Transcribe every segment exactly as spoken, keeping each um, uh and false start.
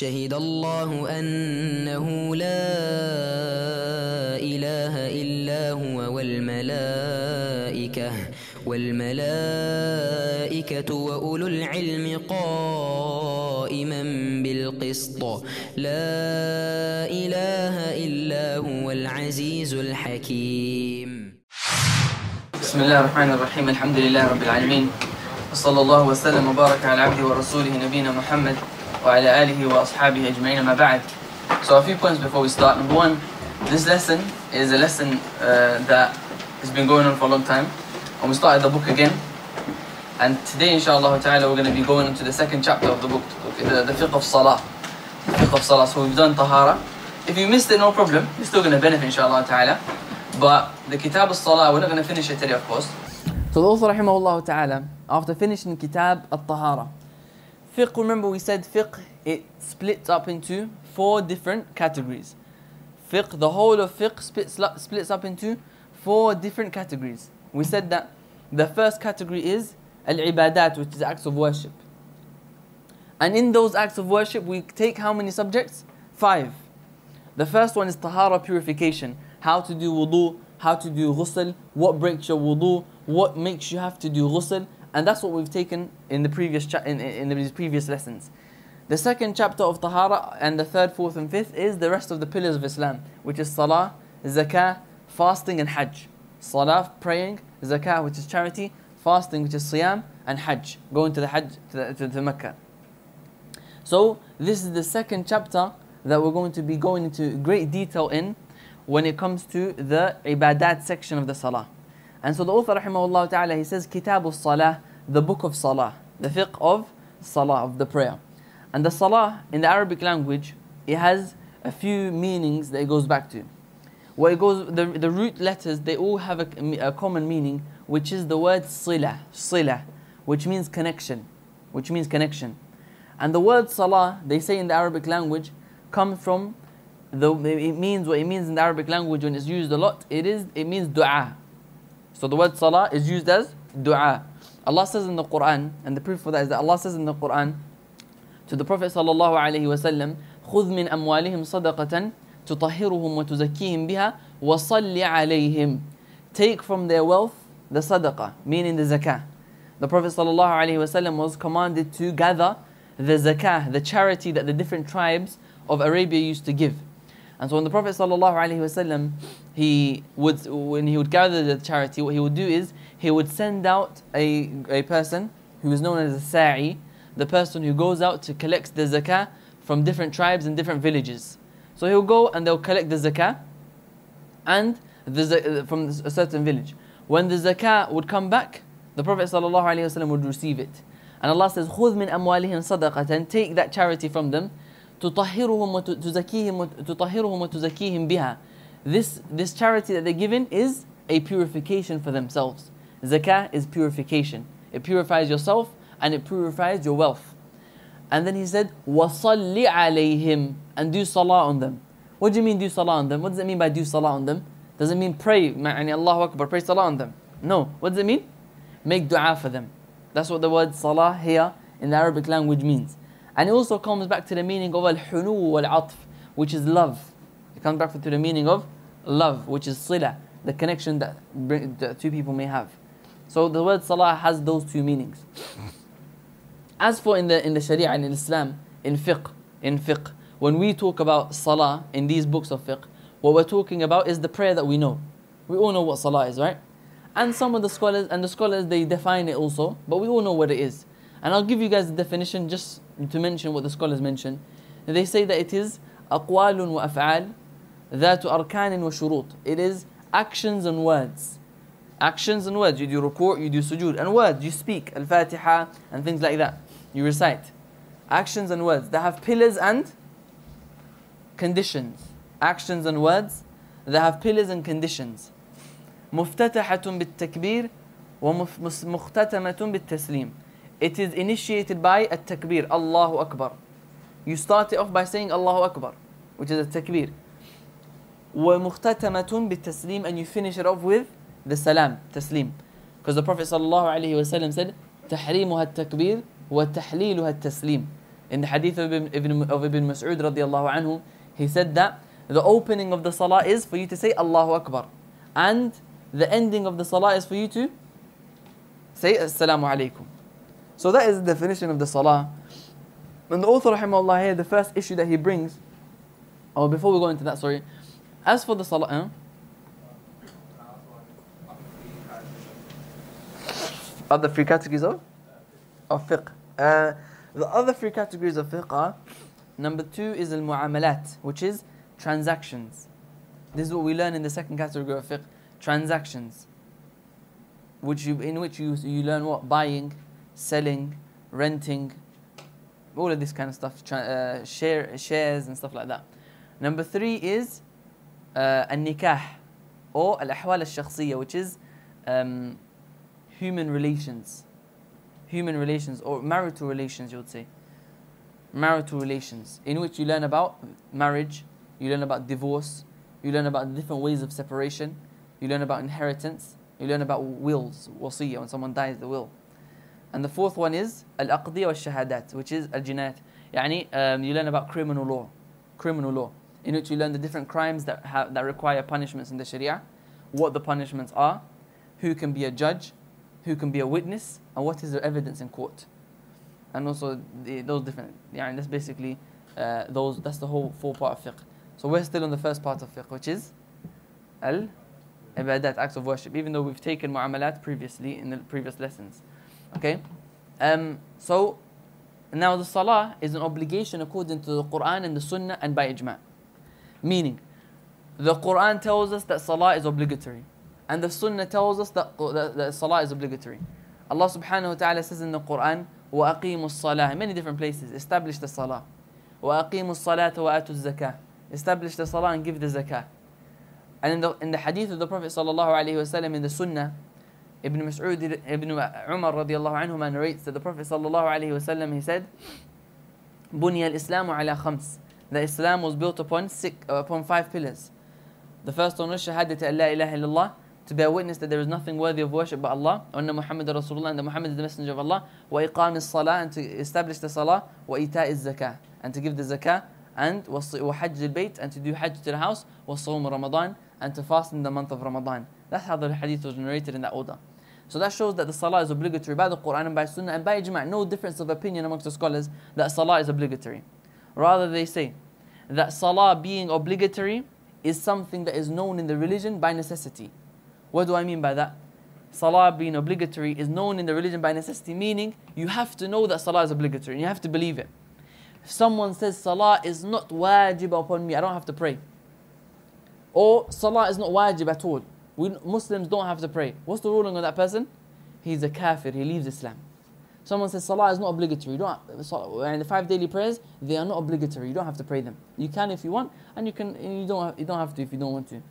شهد الله أنه لا إله إلا هو والملائكة والملائكة وأولو العلم قائما بالقسط لا إله إلا هو العزيز الحكيم. بسم الله الرحمن الرحيم. الحمد لله رب العالمين وصلى الله وسلم وبارك على عبده ورسوله نبينا محمد وعلى آله وأصحابه أجمعين ما بعد. So a few points before we start. Number one, this lesson is a lesson uh, that has been going on for a long time, and we started the book again. And today, inshallah ta'ala, we're going to be going into the second chapter of the book, the, the Fiqh of Salah. The Fiqh of Salah. So we've done Tahara. If you missed it, no problem. You're still going to benefit, inshallah ta'ala. But the Kitab al-Salah, we're not going to finish it today, of course. So the author, rahimahullah ta'ala, after finishing Kitab al-Tahara, Fiqh, remember we said Fiqh, it splits up into four different categories. Fiqh, the whole of Fiqh splits, splits up into four different categories. We said that the first category is Al-Ibadat, which is acts of worship. And in those acts of worship, we take how many subjects? Five. The first one is Tahara, purification. How to do wudu, how to do ghusl, what breaks your wudu, what makes you have to do ghusl. And that's what we've taken in the previous cha in, in the previous lessons. The second chapter of Tahara and the third, fourth and fifth is the rest of the pillars of Islam, which is Salah, Zakah, fasting and Hajj. Salah, praying, Zakah, which is charity, fasting, which is Siyam, and Hajj, going to the Hajj, to, the, to, to Mecca. So this is the second chapter that we're going to be going into great detail in when it comes to the Ibadat section of the Salah. And so the author, rahimahullah ta'ala, he says, Kitab al-Salah, the book of Salah, the fiqh of Salah, of the prayer. And the Salah, in the Arabic language, it has a few meanings that it goes back to. Where it goes, the, the root letters, they all have a, a common meaning, which is the word Sila, Sila, which means connection, which means connection. And the word Salah, they say in the Arabic language, comes from, the, it means what it means in the Arabic language when it's used a lot, it is, it means dua. So the word salah is used as dua. Allah says in the Quran, and the proof for that is that Allah says in the Quran to the Prophet sallallahu alaihi wasallam, خُذْ مِنْ أَمْوَالِهِمْ صَدَقَةً تُطَهِّرُهُمْ وَتُزَكِّيهِمْ بِهَا وَصَلِّ عَلَيْهِمْ. Take from their wealth the sadaqah, meaning the zakah. The Prophet sallallahu alaihi wasallam was commanded to gather the zakah, the charity that the different tribes of Arabia used to give. And so when the Prophet sallallahu alaihi wasallam, he would, when he would gather the charity, what he would do is he would send out a, a person who is known as a sa'i, the person who goes out to collect the zakah from different tribes and different villages. So he'll go and they'll collect the zakah and the, from a certain village. When the zakah would come back, the Prophet sallallahu alaihi wasallam would receive it. And Allah says, خُذْ مِنْ أَمْوَالِهِمْ صَدَقَةً, take that charity from them. This, this charity that they're given is a purification for themselves. Zakah is purification. It purifies yourself and it purifies your wealth. And then he said, وَصَلِّ عَلَيْهِمْ, and do salah on them. What do you mean do salah on them? What does it mean by do salah on them? Does it mean pray, Allahu Akbar, pray salah on them? No. What does it mean? Make dua for them. That's what the word salah here in the Arabic language means. And it also comes back to the meaning of al-hunu wal-atf, which is love. It comes back to the meaning of love, which is sila, the connection that, bring, that two people may have. So the word salah has those two meanings. As for in the in the Sharia and in Islam, in fiqh, in fiqh, when we talk about salah in these books of fiqh, what we're talking about is the prayer that we know. We all know what salah is, right? And some of the scholars and the scholars they define it also, but we all know what it is. And I'll give you guys the definition just to mention what the scholars mention. They say that it is أقوال وأفعال ذات أركان وشروط. It is actions and words. Actions and words. You do ruku', you do sujood. And words, you speak. Al-Fatiha and things like that. You recite. Actions and words that have pillars and conditions. Actions and words that have pillars and conditions. مفتتحة بالتكبير ومختتمة بالتسليم. It is initiated by a takbir, Allahu Akbar. You start it off by saying Allahu Akbar, which is a takbir. وَمُخْتَتَمَةٌ بِالتَّسْلِيمِ, and you finish it off with the salam, taslim. Because the Prophet ﷺ said, تَحْرِيمُهَا التَّكْبِيرُ وَتَحْلِيلُهَا التَّسْلِيمُ. in the hadith of Ibn, of Ibn Mas'ud radiallahu anhu, he said that the opening of the salah is for you to say Allahu Akbar, and the ending of the salah is for you to say Assalamu Alaikum. So that is the definition of the salah. And the author rahimahullah here, the first issue that he brings, or oh, before we go into that, sorry, as for the salah, eh? other three categories of, of fiqh. Uh, the other three categories of fiqh are, number two is al-mu'amalat, which is transactions. This is what we learn in the second category of fiqh, transactions, which you, in which you, you learn what? Buying, selling, renting, all of this kind of stuff, uh, share, shares and stuff like that. Number three is uh, al-nikah, or al-ahwal al-shakhsiyya, which is um, human relations, human relations or marital relations, you would say, marital relations, in which you learn about marriage, you learn about divorce, you learn about different ways of separation, you learn about inheritance, you learn about wills, wasiyya, when someone dies, the will. And the fourth one is al-aqdi wa shahadat, which is al-jinayat. Yani, um, you learn about criminal law, criminal law, in which you learn the different crimes that have, that require punishments in the Sharia, what the punishments are, who can be a judge, who can be a witness, and what is the evidence in court. And also the, those different. Yani, that's basically uh, those. That's the whole four part of fiqh. So we're still on the first part of fiqh, which is al-ibadat, acts of worship. Even though we've taken mu'amalat previously in the previous lessons. Okay, um, so now the salah is an obligation according to the Quran and the Sunnah and by ijma. Meaning, the Quran tells us that salah is obligatory, and the Sunnah tells us that, that, that salah is obligatory. Allah subhanahu wa ta'ala says in the Quran, وَأَقِيمُوا الصَّلَاةَ, many different places, establish the salah. وَأَقِيمُوا الصَّلَاةَ وَآتُوا الزَّكَاةَ, establish the salah and give the zakah. And in the, in the hadith of the Prophet sallallahu alayhi wa sallam in the Sunnah, Ibn Mas'ud, Ibn Umar radiallahu anhuma narrates that the Prophet sallallahu alayhi wasallam, he said, "Bunya al-Islamu ala khams." The Islam was built upon six, uh, upon five pillars. The first one was shahadat an la ilaha illallah, to bear witness that there is nothing worthy of worship but Allah, wa anna Muhammad Rasulullah, and that Muhammad is the messenger of Allah, wa iqam al-salah, and to establish the salah, wa ita al-zakah, and to give the zakah, and wa hajj al-bayt, and to do hajj to the house, wa sawm Ramadan, and to fast in the month of Ramadan. That's how the hadith was narrated in that order. So that shows that the salah is obligatory by the Quran and by Sunnah and by ijma'. No difference of opinion amongst the scholars that salah is obligatory. Rather, they say that salah being obligatory is something that is known in the religion by necessity. What do I mean by that? Salah being obligatory is known in the religion by necessity, meaning you have to know that salah is obligatory and you have to believe it. If someone says salah is not wajib upon me, I don't have to pray. Or salah is not wajib at all, we Muslims don't have to pray, what's the ruling on that person? He's a kafir, he leaves Islam. Someone says salah is not obligatory, you don't have, and the five daily prayers, they are not obligatory, you don't have to pray them. You can if you want, and you can and you don't you don't have to if you don't want to.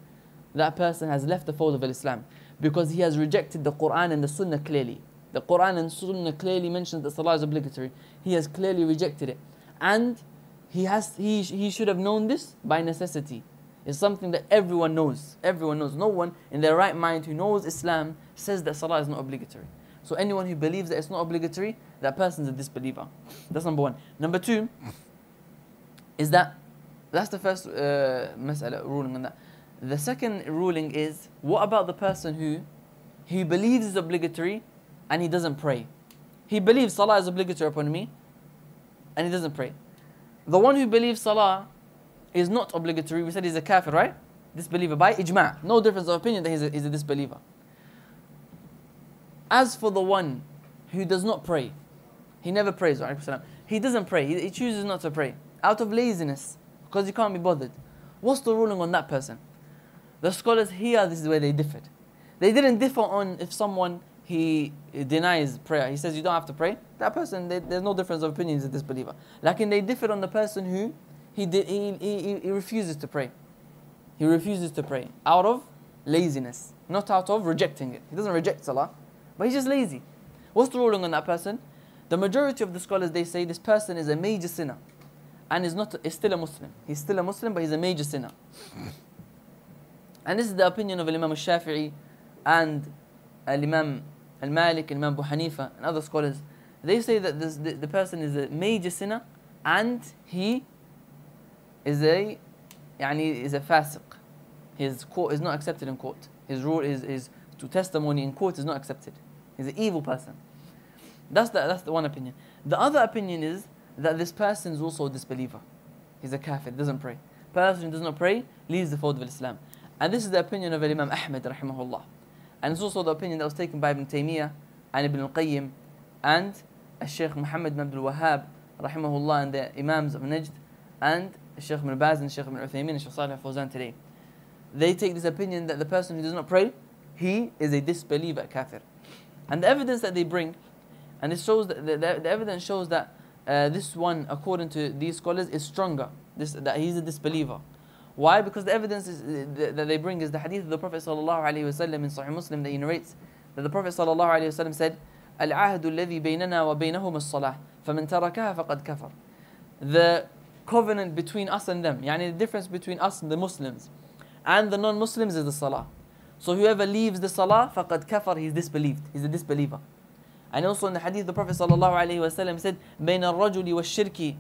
That person has left the fold of Islam because he has rejected the Quran and the Sunnah clearly. The Quran and Sunnah clearly mentions that salah is obligatory. He has clearly rejected it, and he has he he should have known this by necessity. It's something that everyone knows. Everyone knows. No one in their right mind who knows Islam says that salah is not obligatory. So anyone who believes that it's not obligatory, that person's a disbeliever. That's number one. Number two is that, that's the first uh, mas'ala, ruling on that. The second ruling is, what about the person who, he believes is obligatory and he doesn't pray? He believes salah is obligatory upon me and he doesn't pray. The one who believes salah is not obligatory, we said he's a kafir, right? Disbeliever by ijma'. No difference of opinion that he's a, he's a disbeliever. As for the one who does not pray, he never prays, he doesn't pray, he, he chooses not to pray, out of laziness, because he can't be bothered. What's the ruling on that person? The scholars here, this is where they differed. They didn't differ on if someone, he denies prayer, he says you don't have to pray, that person, they, there's no difference of opinion, he's a disbeliever. Like, and they differed on the person who, He, did, he, he, he refuses to pray. He refuses to pray out of laziness, not out of rejecting it. He doesn't reject salah, but he's just lazy. What's the ruling on that person? The majority of the scholars, they say this person is a major sinner and is, not, is still a Muslim. He's still a Muslim, but he's a major sinner. And this is the opinion of Imam Shafi'i and Imam Al-Malik, Imam Abu Hanifa and other scholars. They say that this, the, the person is a major sinner and he is a يعني is a fasiq. His court is not accepted in court. His rule is is to testimony in court is not accepted. He's an evil person. That's the that's the one opinion. The other opinion is that this person is also a disbeliever. He's a kafir, doesn't pray. Person who does not pray leaves the fold of Islam. And this is the opinion of Imam Ahmed rahimahullah. And it's also the opinion that was taken by Ibn Taymiyyah and Ibn al-Qayyim and Shaykh Muhammad ibn al-Wahhab rahimahullah and the Imams of Najd and Shaykh bin Baz and Shaykh bin Uthaymin and Shaykh Salih al-Fawzan today. They take this opinion that the person who does not pray, he is a disbeliever, kafir. And the evidence that they bring, and it shows that the, the, the evidence shows that uh, this one, according to these scholars, is stronger. This, that he's a disbeliever. Why? Because the evidence is, the, that they bring is the hadith of the Prophet sallallahu alaihi wasallam in Sahih Muslim that he narrates that the Prophet sallallahu alaihi wasallam said, "Al-ahdu alladhi baynana wa baynahum as-salah, faman tarakaha faqad kafar." The covenant between us and them, yani the difference between us and the Muslims and the non-Muslims is the salah. So whoever leaves the salah, faqad kafar, he's disbelieved. He's a disbeliever. And also in the hadith, the Prophet sallallahu alaihi wasallam said, "Bayn al-rajuli wal-shirki,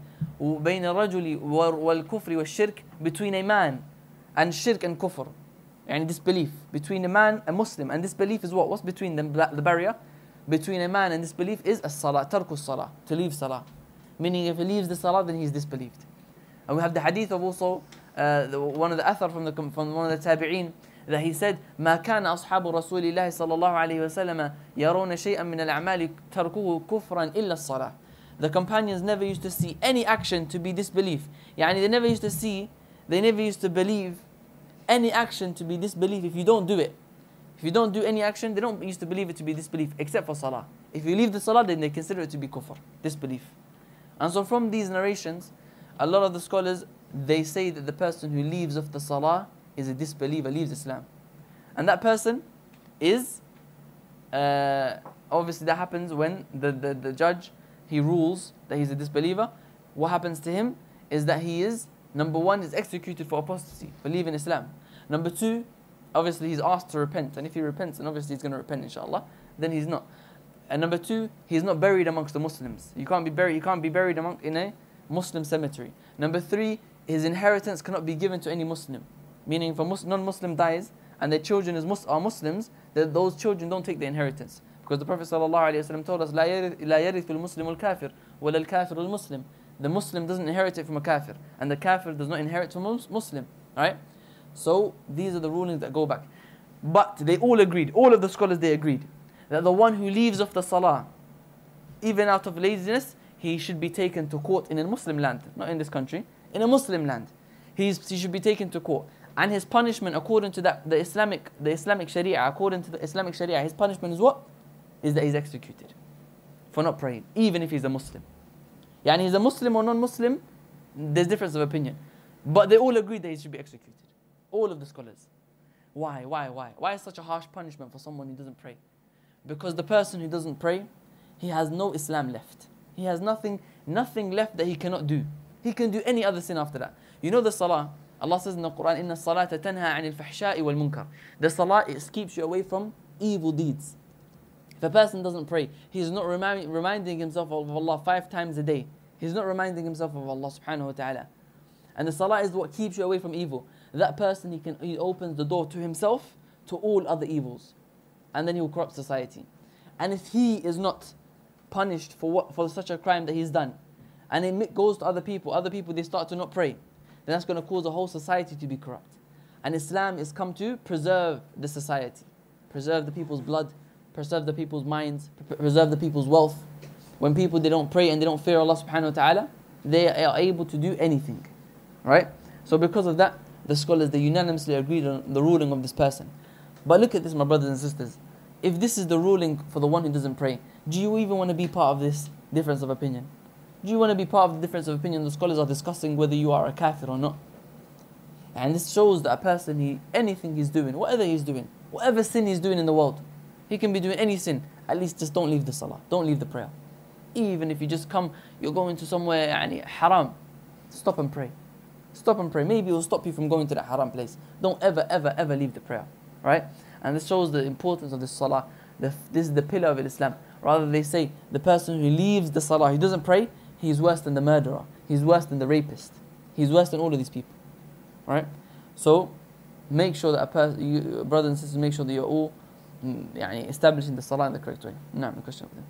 bayn al-rajuli wal-kufri wal-shirk," between a man and shirk and kufr, and disbelief. Between a man and Muslim, and disbelief is what? What's between them? The barrier between a man and disbelief is as-salah, tarku as-salah, to leave salah. Meaning, if he leaves the salah, then he's disbelieved. And we have the hadith of also uh, the, one of the athar from the from one of the tabi'een, that he said, "ما كان أصحاب رسول الله صلى الله عليه وسلم يرون شيئا من الأعمال تركوه كفرا إلا الصلاة." The companions never used to see any action to be disbelief. يعني they never used to see, they never used to believe any action to be disbelief if you don't do it. If you don't do any action, they don't used to believe it to be disbelief except for salah. If you leave the salah, then they consider it to be kufr, disbelief. And so from these narrations, a lot of the scholars, they say that the person who leaves off the salah is a disbeliever, leaves Islam. And that person is, uh, obviously that happens when the, the, the judge, he rules that he's a disbeliever. What happens to him is that he is, number one, is executed for apostasy, for leaving Islam. Number two, obviously he's asked to repent. And if he repents, and obviously he's going to repent inshallah, then he's not. And number two, he's not buried amongst the Muslims. You can't be buried, you can't be buried among, in a Muslim cemetery. Number three, his inheritance cannot be given to any Muslim. Meaning, if a non-Muslim dies and their children are Muslims, that those children don't take the inheritance, because the Prophet ﷺ told us, "La yarith al-Muslim al-Kafir, wal al-Kafir al-Muslim." The Muslim doesn't inherit it from a Kafir, and the Kafir does not inherit from a Muslim. All right. So these are the rulings that go back. But they all agreed. All of the scholars, they agreed that the one who leaves off the salah, even out of laziness, he should be taken to court in a Muslim land, not in this country, in a Muslim land. He's, he should be taken to court. And his punishment, according to that, the Islamic, the Islamic Sharia, according to the Islamic Sharia, his punishment is what? Is that he's executed for not praying, even if he's a Muslim. Yeah, and he's a Muslim or non-Muslim, there's difference of opinion. But they all agree that he should be executed. All of the scholars. Why, why, why? Why is such a harsh punishment for someone who doesn't pray? Because the person who doesn't pray, he has no Islam left. He has nothing, nothing left that he cannot do. He can do any other sin after that. You know the salah. Allah says in the Quran, "Inna salata tanha anil fahsha'i wal munkar." The salah, it keeps you away from evil deeds. If a person doesn't pray, he's not remi reminding himself of Allah five times a day. He's not reminding himself of Allah subhanahu wa ta'ala. And the salah is what keeps you away from evil. That person, he can he opens the door to himself, to all other evils. And then he will corrupt society. And if he is not punished for, what, for such a crime that he's done, and it goes to other people, other people, they start to not pray, then that's going to cause a whole society to be corrupt. And Islam is come to preserve the society, preserve the people's blood, preserve the people's minds, preserve the people's wealth. When people, they don't pray and they don't fear Allah subhanahu wa ta'ala, they are able to do anything. Right? So because of that, the scholars, they unanimously agreed on the ruling of this person. But look at this, my brothers and sisters. If this is the ruling for the one who doesn't pray, do you even want to be part of this difference of opinion? Do you want to be part of the difference of opinion? The scholars are discussing whether you are a kafir or not. And this shows that a person, he, anything he's doing, whatever he's doing, whatever sin he's doing in the world, he can be doing any sin. At least just don't leave the salah, don't leave the prayer. Even if you just come, you're going to somewhere يعني, haram, stop and pray. Stop and pray. Maybe it will stop you from going to that haram place. Don't ever, ever, ever leave the prayer. Right? And this shows the importance of this salah. The, this is the pillar of Islam. Rather, they say the person who leaves the salah, who doesn't pray, he's worse than the murderer. He's worse than the rapist. He's worse than all of these people. Alright? So, make sure that a person, you, brothers and sisters, make sure that you're all يعني, establishing the salah in the correct way. No, the question of them.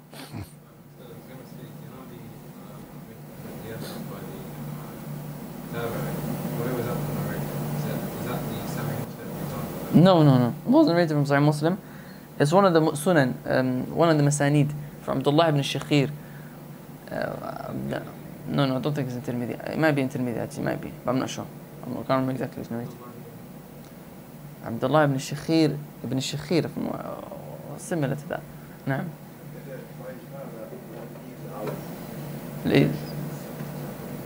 No, no, no. It wasn't rated from Sahih Muslim. It's one of the Sunan, um, one of the Masanid from Abdullah ibn Shakhir. Uh, no, no, I don't think it's intermediate. It might be intermediate, actually. It might be, but I'm not sure. I can't remember exactly which narrated. Abdullah ibn Shakhir, ibn Shakhir, uh, similar to that. No.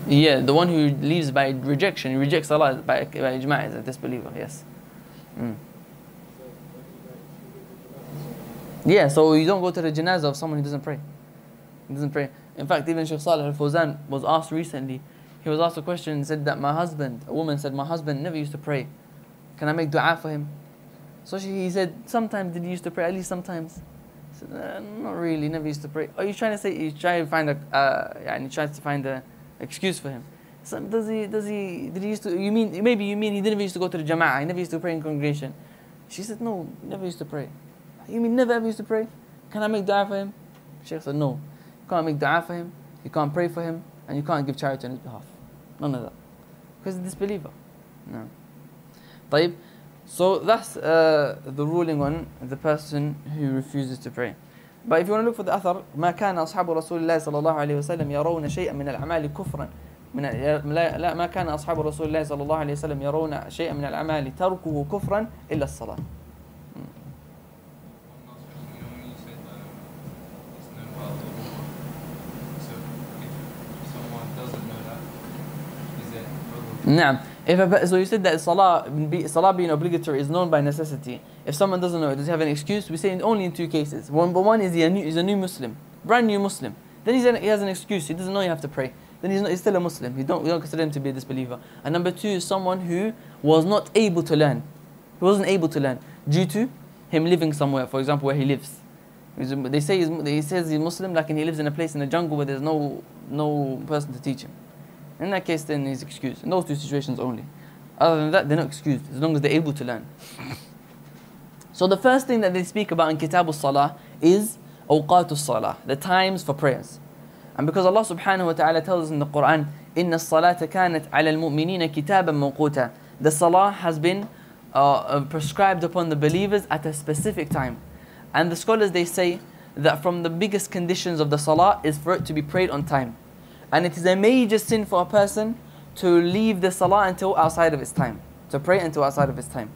Yeah, the one who leaves by rejection, he rejects Allah by, by ijma' is a disbeliever, yes. Mm. Yeah, so you don't go to the janazah of someone who doesn't pray. He doesn't pray. In fact, even Shaykh Salih al-Fawzan was asked recently, he was asked a question and said that my husband, a woman said, my husband never used to pray. Can I make dua for him? So she, he said, sometimes did he used to pray? At least sometimes. He said, uh, not really, never used to pray. Are you trying to say, you try to find a, uh, yeah, and he tries to find a excuse for him. So does he, does he, did he used to, you mean, maybe you mean he didn't used to go to the jama'ah, he never used to pray in congregation. She said, no, never used to pray. You mean never ever used to pray? Can I make dua for him? Shaykh said, no. You can't make dua for him, you can't pray for him, and you can't give charity on his behalf. None of that. Because he's a disbeliever. No. طيب. So that's uh, the ruling on the person who refuses to pray. But if you want to look for the athar, ما كان أصحاب رسول الله صلى الله عليه وسلم يرون شيئا من الأعمال كفرا من لا لا ما كان أصحاب رسول الله صلى الله عليه وسلم يرون شيئا من الأعمال تركه كفرا إلا الصلاة. Naam. If a, so you said that salah, salah being obligatory is known by necessity. If someone doesn't know it, does he have an excuse? We say it only in two cases. One, but one is he a new, he's a new Muslim, brand new Muslim. Then he's an, he has an excuse. He doesn't know you have to pray. Then he's, not, he's still a Muslim. He don't, we don't consider him to be a disbeliever. And number two is someone who was not able to learn. He wasn't able to learn due to him living somewhere. For example, where he lives. They say he's, he says he's Muslim, like and he lives in a place in a jungle where there's no no person to teach him. In that case, then he's excused. In those two situations only. Other than that, they're not excused, as long as they're able to learn. So the first thing that they speak about in Kitab al-Salah is awqat al-Salah, the times for prayers. And because Allah subhanahu wa ta'ala tells us in the Quran, inna as-salata kanat ala al-mu'minina kitaban mawquta. The Salah has been uh, prescribed upon the believers at a specific time. And the scholars, they say that from the biggest conditions of the Salah is for it to be prayed on time. And it is a major sin for a person to leave the salah until outside of its time. To pray until outside of its time.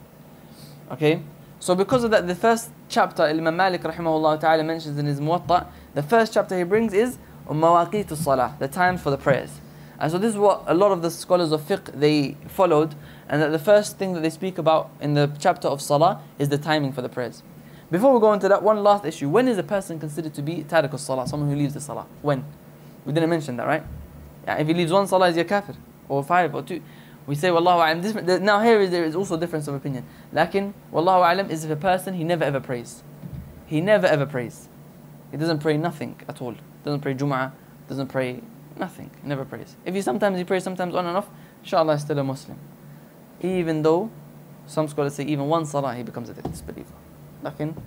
Okay? So because of that, the first chapter Imam Malik rahimahullah ta'ala mentions in his Muwatta, the first chapter he brings is Mawaqitu Salah, the times for the prayers. And so this is what a lot of the scholars of fiqh, they followed. And that the first thing that they speak about in the chapter of salah is the timing for the prayers. Before we go into that, one last issue. When is a person considered to be Tariq al-Salah, someone who leaves the salah? When? We didn't mention that, right? Yeah, if he leaves one salah, is he a kafir? Or five, or two? We say, wallahu a'lam, different. Now here is, there is also a difference of opinion. Lakin, wallahu a'lam is if a person, he never ever prays. He never ever prays. He doesn't pray nothing at all. Doesn't pray Jum'ah, doesn't pray nothing. He never prays. If he sometimes he prays, sometimes on and off, inshallah, he's still a Muslim. Even though, some scholars say, even one salah, he becomes a disbeliever. Lakin,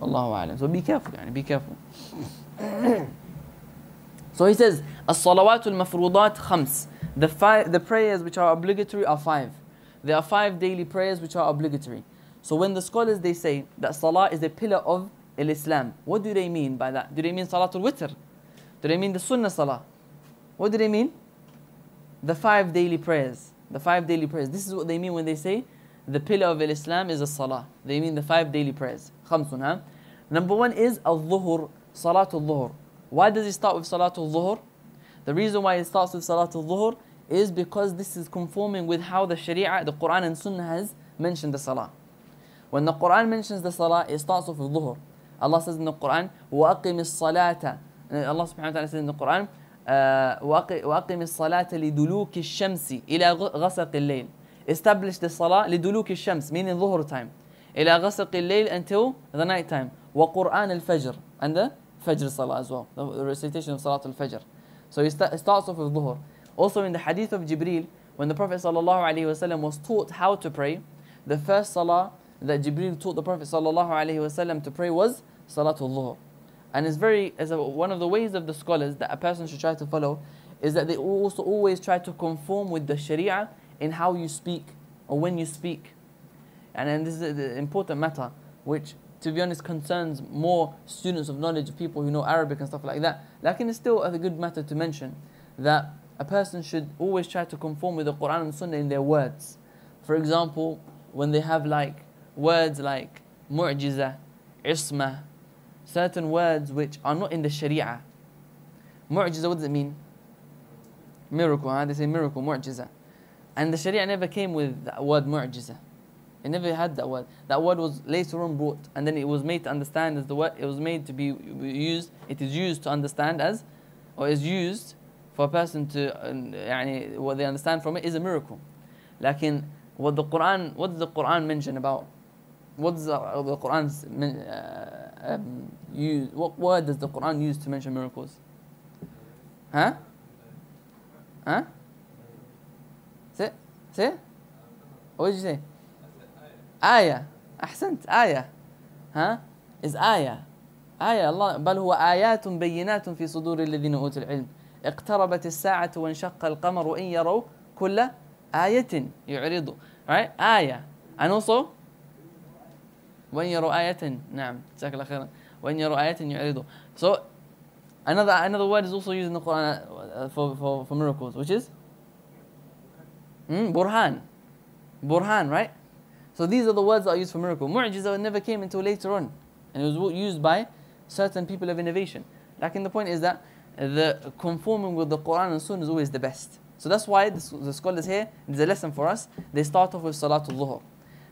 wallahu a'lam. So be careful, yani, be careful. So he says, as-salawatul mafrudat khams. The five, the prayers which are obligatory are five. There are five daily prayers which are obligatory. So when the scholars, they say that salah is a pillar of al-Islam, what do they mean by that? Do they mean salatul witr? Do they mean the sunnah salah? What do they mean? The five daily prayers. The five daily prayers. This is what they mean when they say the pillar of al-Islam is as-salah. They mean the five daily prayers. Khamsun, huh? Number one is al-dhuhr, salatul dhuhr. Why does he start with Salatul Dhuhr? The reason why he starts with Salatul Dhuhr is because this is conforming with how the Sharia, the Quran and Sunnah has mentioned the Salah. When the Quran mentions the Salah, it starts off with Dhuhr. Allah says in the Quran, وَأَقِمِ الصَّلَاةَ. Allah subhanahu wa ta'ala says in the Quran, وَأَقِمِ الصَّلَاةَ لِدُلُوكِ الشَّمْسِ إِلَى غَسَقِ اللَّيْلِ. Establish the Salah, لِدُلُوكِ الشَّمْسِ, meaning Dhuhr time. إِلَى غَسَقِ اللَّيْلِ, until the night time. وَقُرْآنَ الْفَجْرِ, and the Fajr Salah as well, the recitation of Salat al-Fajr. So it starts off with Dhuhr. Also in the hadith of Jibreel, when the Prophet ﷺ was taught how to pray, the first salah that Jibreel taught the Prophet ﷺ to pray was Salatul Dhuhr. And it's very, it's a, one of the ways of the scholars that a person should try to follow is that they also always try to conform with the Sharia in how you speak or when you speak. And, and this is an important matter which, to be honest, concerns more students of knowledge, people who know Arabic and stuff like that. Lakin it's still a good matter to mention that a person should always try to conform with the Quran and Sunnah in their words. For example, when they have like words like mu'jiza, isma, certain words which are not in the Sharia. Mu'jiza, what does it mean? Miracle, huh? They say miracle, mu'jiza. And the Sharia never came with that word mu'jiza. It never had that word. That word was later on brought, and then it was made to understand as the word. It was made to be used. It is used to understand as, or is used for a person to, uh, يعني, what they understand from it is a miracle. Lakin what the Quran, what does the Quran mention about? What does the, uh, the Quran's uh, um, use? What word does the Quran use to mention miracles? Huh? Huh? Say, say. What did you say? Ayah. Ahsant. Ayah. Huh? Is ayah. Ayah. Allah. بل هو آيات بينات في صدور الذين أوتوا العلم. اقتربت الساعة وانشق القمر وإن يروا كل آية يعرضوا. Right? Ayah. And also. وإن يروا آية. نعم. جزاك الله خيرا. وإن يروا آية يعرضوا. So another another word is also used in the Quran for for for miracles, which is. Mm, burhan. Burhan. Right? So these are the words that are used for miracle. Mu'jiza never came until later on, and it was used by certain people of innovation. Lakin the point is that the conforming with the Quran and Sunnah is always the best. So that's why the, the scholars here, there's a lesson for us. They start off with Salatul Dhuhr.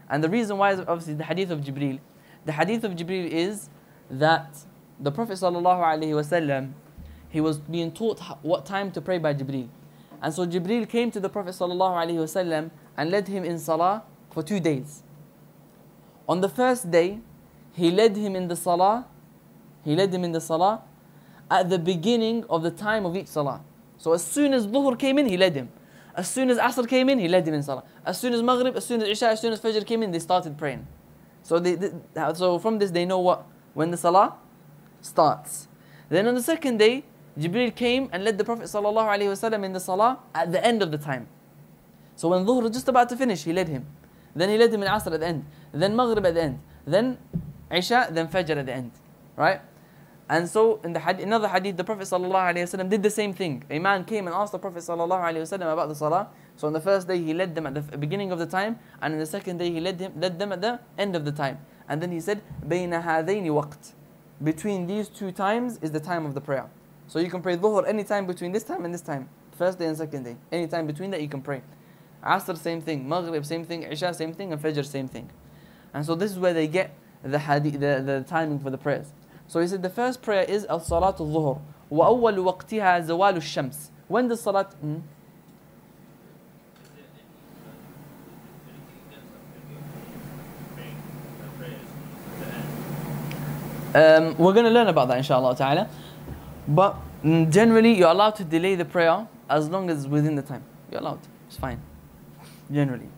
And the reason why is obviously the hadith of Jibreel. The hadith of Jibreel is that the Prophet ﷺ, he was being taught what time to pray by Jibreel. And so Jibreel came to the Prophet ﷺ and led him in Salah for two days. On the first day, he led him in the salah. He led him in the salah at the beginning of the time of each salah. So as soon as Dhuhr came in, he led him. As soon as Asr came in, he led him in salah. As soon as Maghrib, as soon as Isha, as soon as Fajr came in, they started praying. So they, they, so from this they know what when the salah starts. Then on the second day, Jibreel came and led the Prophet ﷺ in the salah at the end of the time. So when Dhuhr was just about to finish, he led him. Then he led him in Asr at the end. Then Maghrib at the end. Then Isha, then Fajr at the end. Right? And so in the hadith, another hadith, the Prophet ﷺ did the same thing. A man came and asked the Prophet ﷺ about the salah. So on the first day he led them at the beginning of the time. And on the second day he led, him, led them at the end of the time. And then he said, بَيْنَ هَذَيْنِ وَقْتٍ. Between these two times is the time of the prayer. So you can pray Dhuhr any time between this time and this time. First day and second day. Any time between that you can pray. Asr, same thing. Maghrib, same thing. Isha, same thing. And Fajr, same thing. And so this is where they get the hadith, the, the timing for the prayers. So he said the first prayer is Al-Salatul Dhuhr. وَأَوَّلُ وَقْتِهَا زَوَالُ الشَّمْسِ. When does Salat... Hmm? Um, we're going to learn about that inshaAllah ta'ala. But generally you're allowed to delay the prayer as long as within the time. You're allowed. It's fine. Generally.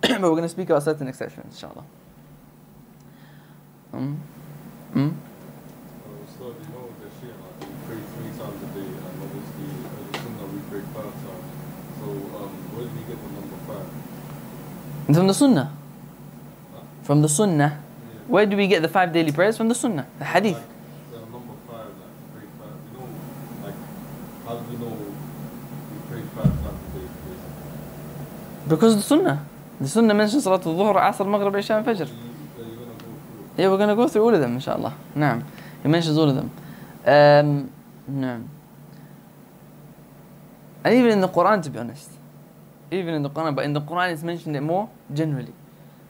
But we're going to speak about certain exceptions, inshallah. Um, mm? So, you know, the Shia, we pray three times a day, and obviously, the Sunnah, we pray five times. So, um, where did we get the number five? From the Sunnah. Huh? From the Sunnah. Yeah. Where do we get the five daily prayers? From the Sunnah, the Hadith. Like, the number five, like, pray five. You know, like, how do you know we pray five times a day? Because the Sunnah. The Sunnah mentions Salatul Dhuhr, Asr, Maghrib, Isha, and Fajr. Yeah, we're going to go through all of them, inshaAllah. Naam. He mentions all of them. Um, Naam. And even in the Quran, to be honest. Even in the Quran, but in the Quran it's mentioned it more generally.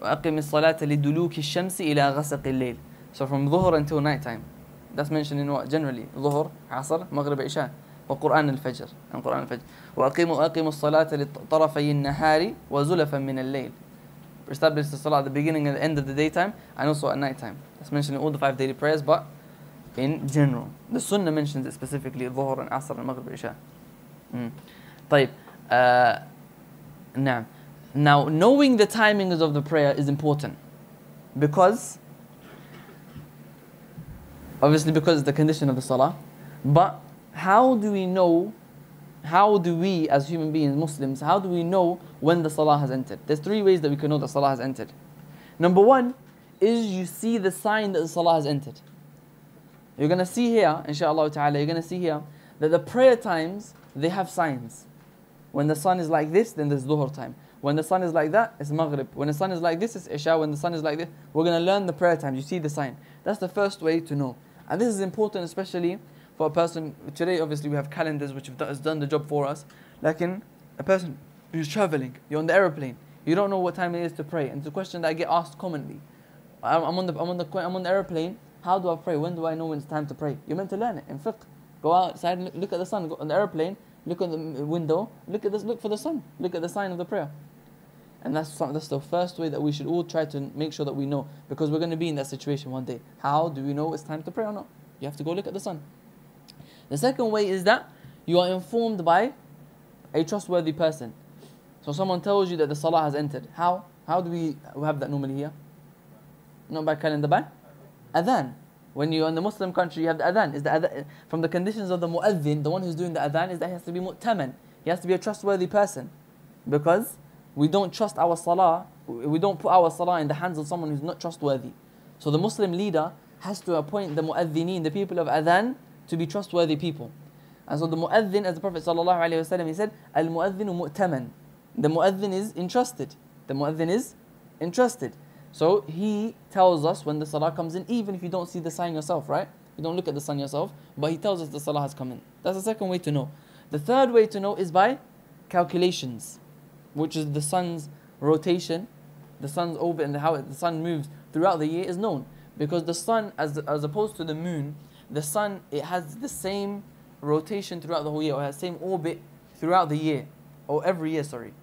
وَأَقِمِ الصَّلَاةَ لِدُلُوكِ الشَّمْسِ إِلَىٰ غَسَقِ اللَّيْلِ. So from Dhuhr until night time. That's mentioned in what? Generally. Dhuhr, Asr, Maghrib, Isha. وقرآن الفجر عن قرآن الفجر وأقيموا أقيموا الصلاة لطرفي النهار وزلفا من الليل. Establish the salah at the beginning and the end of the daytime and also at night time. That's mentioned in all the five daily prayers, but in general the Sunnah mentions it specifically Dhuhr and Asr and Maghrib Isha. طيب Uh, now, now, knowing the timings of the prayer is important, because obviously because it's the condition of the salah. But how do we know, how do we as human beings, Muslims, how do we know when the salah has entered? There's three ways that we can know the salah has entered. Number one is you see the sign that the salah has entered. You're going to see here, inshaAllah ta'ala, you're going to see here that the prayer times, they have signs. When the sun is like this, then there's Dhuhr time. When the sun is like that, it's Maghrib. When the sun is like this, it's Isha. When the sun is like this, we're going to learn the prayer times. You see the sign. That's the first way to know. And this is important, especially for a person. Today, obviously, we have calendars which have done the job for us. Like in a person who's traveling, you're on the aeroplane, you don't know what time it is to pray. And it's a question that I get asked commonly. I'm, I'm, on, the, I'm, on, the, I'm on the aeroplane. How do I pray? When do I know when it's time to pray? You're meant to learn it in fiqh. Go outside, look, look at the sun. Go on the airplane, look at the window, look at this, look for the sun, look at the sign of the prayer. And that's, that's the first way that we should all try to make sure that we know, because we're going to be in that situation one day. How do we know it's time to pray or not? You have to go look at the sun. The second way is that you are informed by a trustworthy person. So someone tells you that the salah has entered. How? How do we have that normally here? Not by calendar, by adhan. When you're in the Muslim country, you have the adhan. Is the adhan. From the conditions of the mu'adhin, the one who's doing the adhan, is that he has to be mu'taman. He has to be a trustworthy person. Because we don't trust our salah, we don't put our salah in the hands of someone who's not trustworthy. So the Muslim leader has to appoint the mu'adhineen, the people of adhan, to be trustworthy people. And so the mu'adhin, as the Prophet ﷺ, he said, al-mu'adhinu mu'taman. The mu'adhin is entrusted. The mu'adhin is entrusted. So he tells us when the salah comes in, even if you don't see the sign yourself, right? You don't look at the sign yourself, but he tells us the salah has come in. That's the second way to know. The third way to know is by calculations, which is the sun's rotation, the sun's orbit, and how the sun moves throughout the year is known. Because the sun, as, as opposed to the moon, the sun, it has the same rotation throughout the whole year, or has the same orbit throughout the year, or every year, sorry.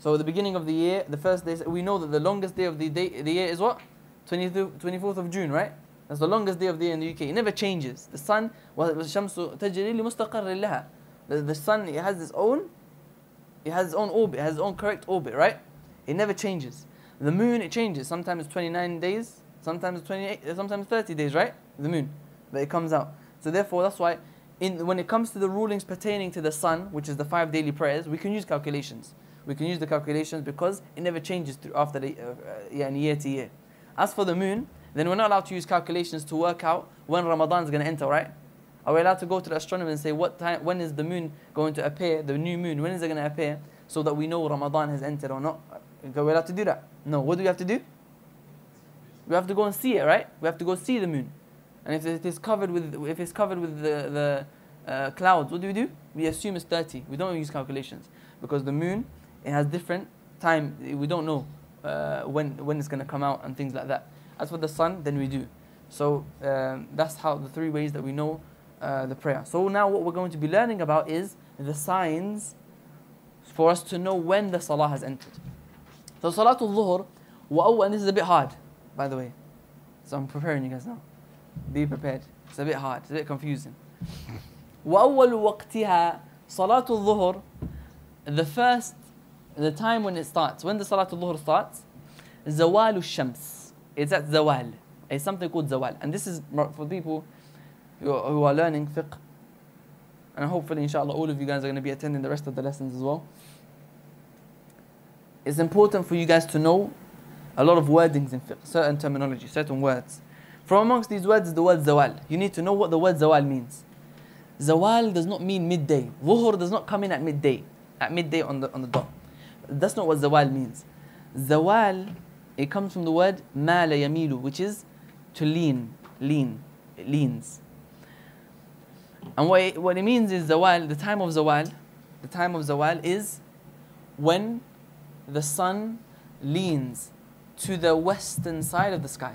So at the beginning of the year, the first day, we know that the longest day of the, day, the year is what? twenty-fourth of June, right? That's the longest day of the year in the U K. It never changes. The sun, the, the sun, it has its own, it has its own orbit, it has its own correct orbit, right? It never changes. The moon, it changes. Sometimes it's twenty-nine days, sometimes twenty-eight, sometimes thirty days, right? The moon, that it comes out. So therefore, that's why in, when it comes to the rulings pertaining to the sun, which is the five daily prayers, we can use calculations. We can use the calculations because it never changes through after the, uh, yeah, year to year. As for the moon, then we're not allowed to use calculations to work out when Ramadan is going to enter, right? Are we allowed to go to the astronomer and say, what time? When is the moon going to appear, the new moon, when is it going to appear, so that we know Ramadan has entered or not? Are we allowed to do that? No. What do we have to do? We have to go and see it, right? We have to go see the moon. And if it is covered with, if it's covered with the, the uh, clouds, what do we do? We assume it's thirty. We don't use calculations because the moon, it has different time. We don't know uh, when when it's going to come out and things like that. As for the sun, then we do. So um, that's how the three ways that we know uh, the prayer. So now what we're going to be learning about is the signs for us to know when the salah has entered. So Salatul Dhuhr, wa and this is a bit hard, by the way. So I'm preparing you guys now. Be prepared. It's a bit hard. It's a bit confusing. وَأَوَّلُ وَقْتِهَا Salatul Dhuhr, the first, the time when it starts, when the Salatul Dhuhr starts, Zawal al-Shams. It's at Zawal. It's something called Zawal. And this is for people who are, who are learning fiqh. And hopefully, inshallah, all of you guys are going to be attending the rest of the lessons as well. It's important for you guys to know a lot of wordings in fiqh, certain terminology, certain words. From amongst these words is the word Zawal. You need to know what the word Zawal means. Zawal does not mean midday. Dhuhr does not come in at midday. At midday on the, on the dot. That's not what zawal means. Zawal, it comes from the word mala yamilu, which is to lean, lean, it leans. And what it, what it means is zawal, the time of zawal, the time of zawal is when the sun leans to the western side of the sky.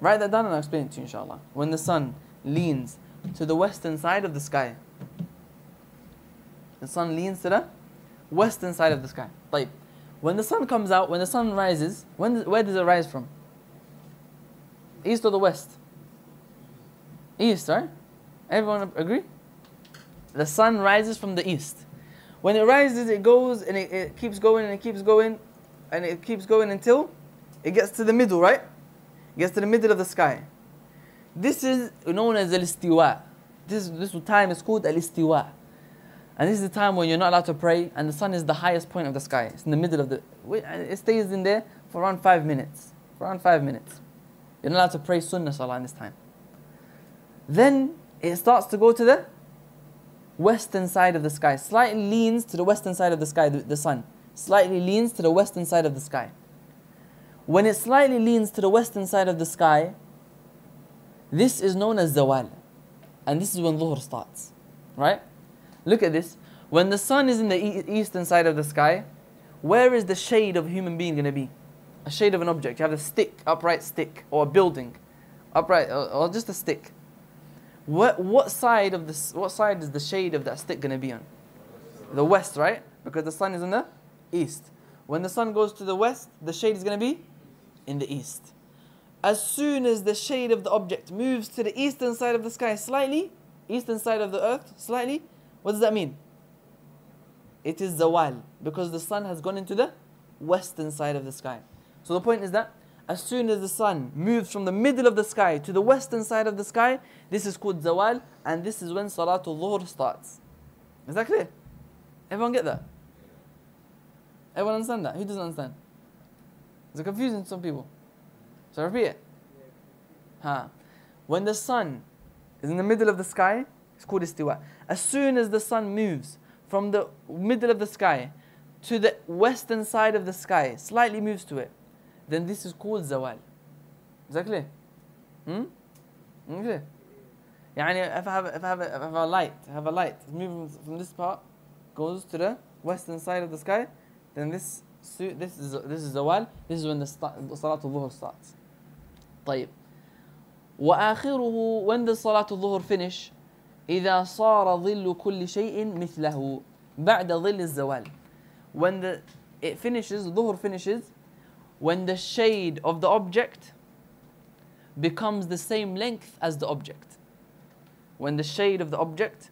Write that down and I'll explain it to you, inshallah. When the sun leans to the western side of the sky. The sun leans to the western side of the sky. Like, when the sun comes out, when the sun rises, when, where does it rise from? East or the west? East, right? Everyone agree? The sun rises from the east. When it rises, it goes and it, it keeps going and it keeps going and it keeps going until it gets to the middle, right? It gets to the middle of the sky. This is known as al-istiwa. This, this time is called al-istiwa. And this is the time when you're not allowed to pray and the sun is the highest point of the sky. It's in the middle of the... It stays in there for around five minutes. For around five minutes. You're not allowed to pray sunnah salah in this time. Then it starts to go to the western side of the sky. Slightly leans to the western side of the sky, the, the sun. Slightly leans to the western side of the sky. When it slightly leans to the western side of the sky, this is known as zawal. And this is when dhuhr starts. Right? Look at this. When the sun is in the e eastern side of the sky, where is the shade of a human being going to be? A shade of an object. You have a stick, upright stick, or a building, upright, or, or just a stick. What, what side of this? What side is the shade of that stick going to be on? The west, right? Because the sun is in the east. When the sun goes to the west, the shade is going to be in the east. As soon as the shade of the object moves to the eastern side of the sky slightly, eastern side of the earth slightly, what does that mean? It is zawal, because the sun has gone into the western side of the sky. So the point is that as soon as the sun moves from the middle of the sky to the western side of the sky, this is called zawal, and this is when Salatul Dhuhr starts. Is that clear? Everyone get that? Everyone understand that? Who doesn't understand? It's confusing to some people. Shall I repeat it? Huh. When the sun is in the middle of the sky, it's called istiwa. As soon as the sun moves from the middle of the sky to the western side of the sky, slightly moves to it, then this is called zawal. Is that clear? Hmm? Okay. Yani if I have, if I have, a, if I have a light, I have a light, it's moving from this part, goes to the western side of the sky, then this this is this is zawal. This is when the Salatul Dhuhr starts. طيب. وآخره, when the Salatul Dhuhr finish, إذا صار ظل كل شيء مثله بعد ظل الزوال. When the it finishes, dhuhr finishes, when the shade of the object becomes the same length as the object. When the shade of the object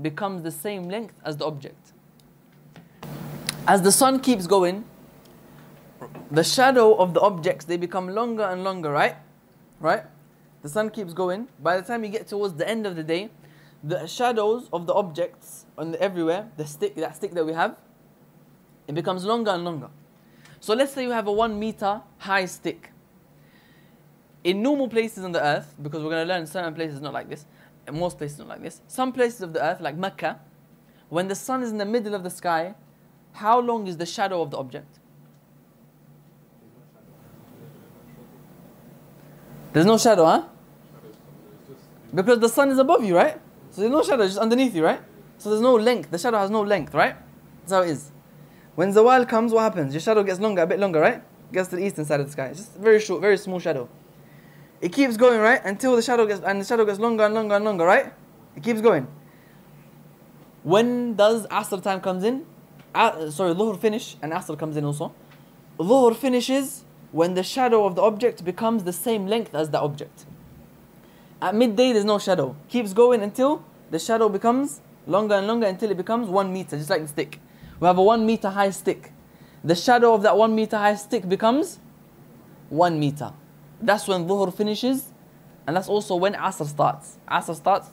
becomes the same length as the object. As the sun keeps going, the shadow of the objects, they become longer and longer, right? Right? The sun keeps going. By the time you get towards the end of the day, the shadows of the objects on the, everywhere, the stick, that stick that we have, it becomes longer and longer. So let's say you have a one meter high stick. In normal places on the earth, because we're going to learn certain places not like this, and most places not like this, some places of the earth, like Mecca, when the sun is in the middle of the sky, how long is the shadow of the object? There's no shadow, huh? Because the sun is above you, right? So there's no shadow, it's just underneath you, right? So there's no length, the shadow has no length, right? That's how it is. When zawal comes, what happens? Your shadow gets longer, a bit longer, right? Gets to the eastern side of the sky. It's just a very short, very small shadow. It keeps going, right? Until the shadow gets, and the shadow gets longer and longer and longer, right? It keeps going. When does Asr time comes in? Uh, sorry, Dhuhr finish and Asr comes in also. Dhuhr finishes when the shadow of the object becomes the same length as the object. At midday, there's no shadow. Keeps going until the shadow becomes longer and longer until it becomes one meter, just like the stick. We have a one meter high stick. The shadow of that one meter high stick becomes one meter. That's when Dhuhr finishes, and that's also when Asr starts. Asr starts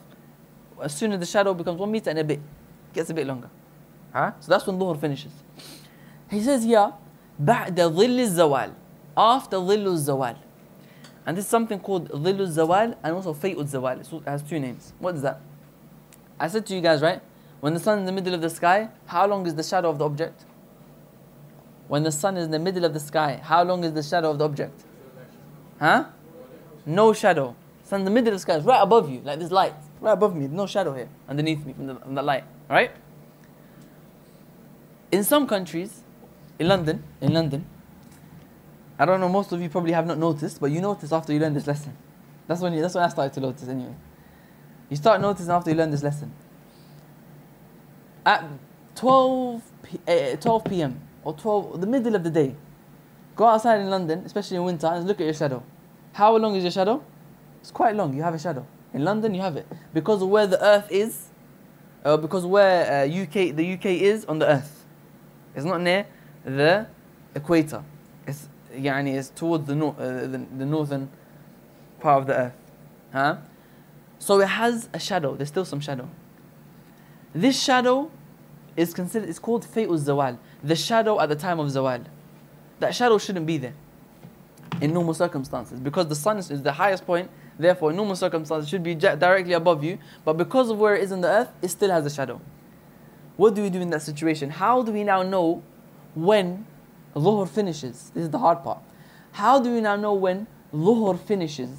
as soon as the shadow becomes one meter and a bit. Gets a bit longer. Huh? So that's when Dhuhr finishes. He says here, بعد ظل الزوال, after ظل الزوال. And this is something called ظل الزوال and also فيء الزوال. It has two names. What is that? I said to you guys, right? When the sun is in the middle of the sky, how long is the shadow of the object? When the sun is in the middle of the sky, how long is the shadow of the object? Huh? No shadow. Sun in the middle of the sky is right above you, like this light. Right above me, no shadow here, underneath me from the, from the light, right? In some countries, in London, in London, I don't know, most of you probably have not noticed, but you notice after you learn this lesson. That's when, you, that's when I started to notice anyway. You start noticing after you learn this lesson. At twelve p m or twelve, the middle of the day, go outside in London, especially in winter, and look at your shadow. How long is your shadow? It's quite long. You have a shadow in London. You have it because of where the earth is, uh, because where uh, U K, the U K is on the earth, it's not near the equator. It's, yani, it's towards the, nor uh, the, the northern part of the earth. Huh? So it has a shadow. There's still some shadow. This shadow is considered, it's called Fay'u Zawal, the shadow at the time of Zawal. That shadow shouldn't be there in normal circumstances, because the sun is the highest point, therefore in normal circumstances it should be directly above you, but because of where it is in the earth, it still has a shadow. What do we do in that situation? How do we now know when Dhuhr finishes? This is the hard part. How do we now know when Dhuhr finishes?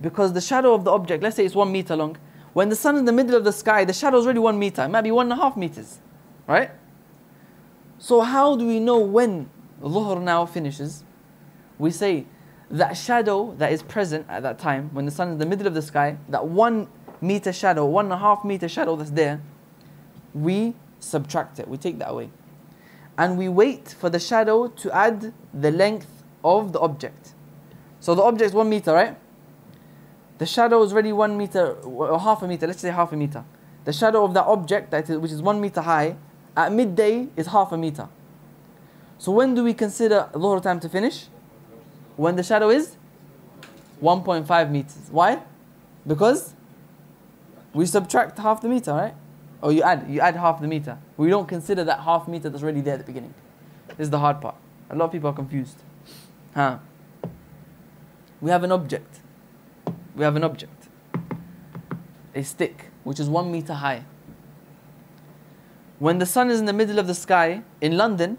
Because the shadow of the object, let's say it's one meter long, when the sun is in the middle of the sky, the shadow is already one meter, it might be one and a half meters, right? So how do we know when Dhuhr now finishes? We say that shadow that is present at that time, when the sun is in the middle of the sky, that one meter shadow, one and a half meter shadow that's there, we subtract it, we take that away. And we wait for the shadow to add the length of the object. So the object is one meter, right? The shadow is already one meter, or half a meter, let's say half a meter. The shadow of that object, that is, which is one meter high, at midday is half a meter. So when do we consider Dhuhr time to finish? When the shadow is one point five meters. Why? Because we subtract half the meter, right? Or you add, you add half the meter. We don't consider that half meter that's already there at the beginning. This is the hard part. A lot of people are confused. Huh. We have an object. We have an object, a stick, which is one meter high. When the sun is in the middle of the sky in London,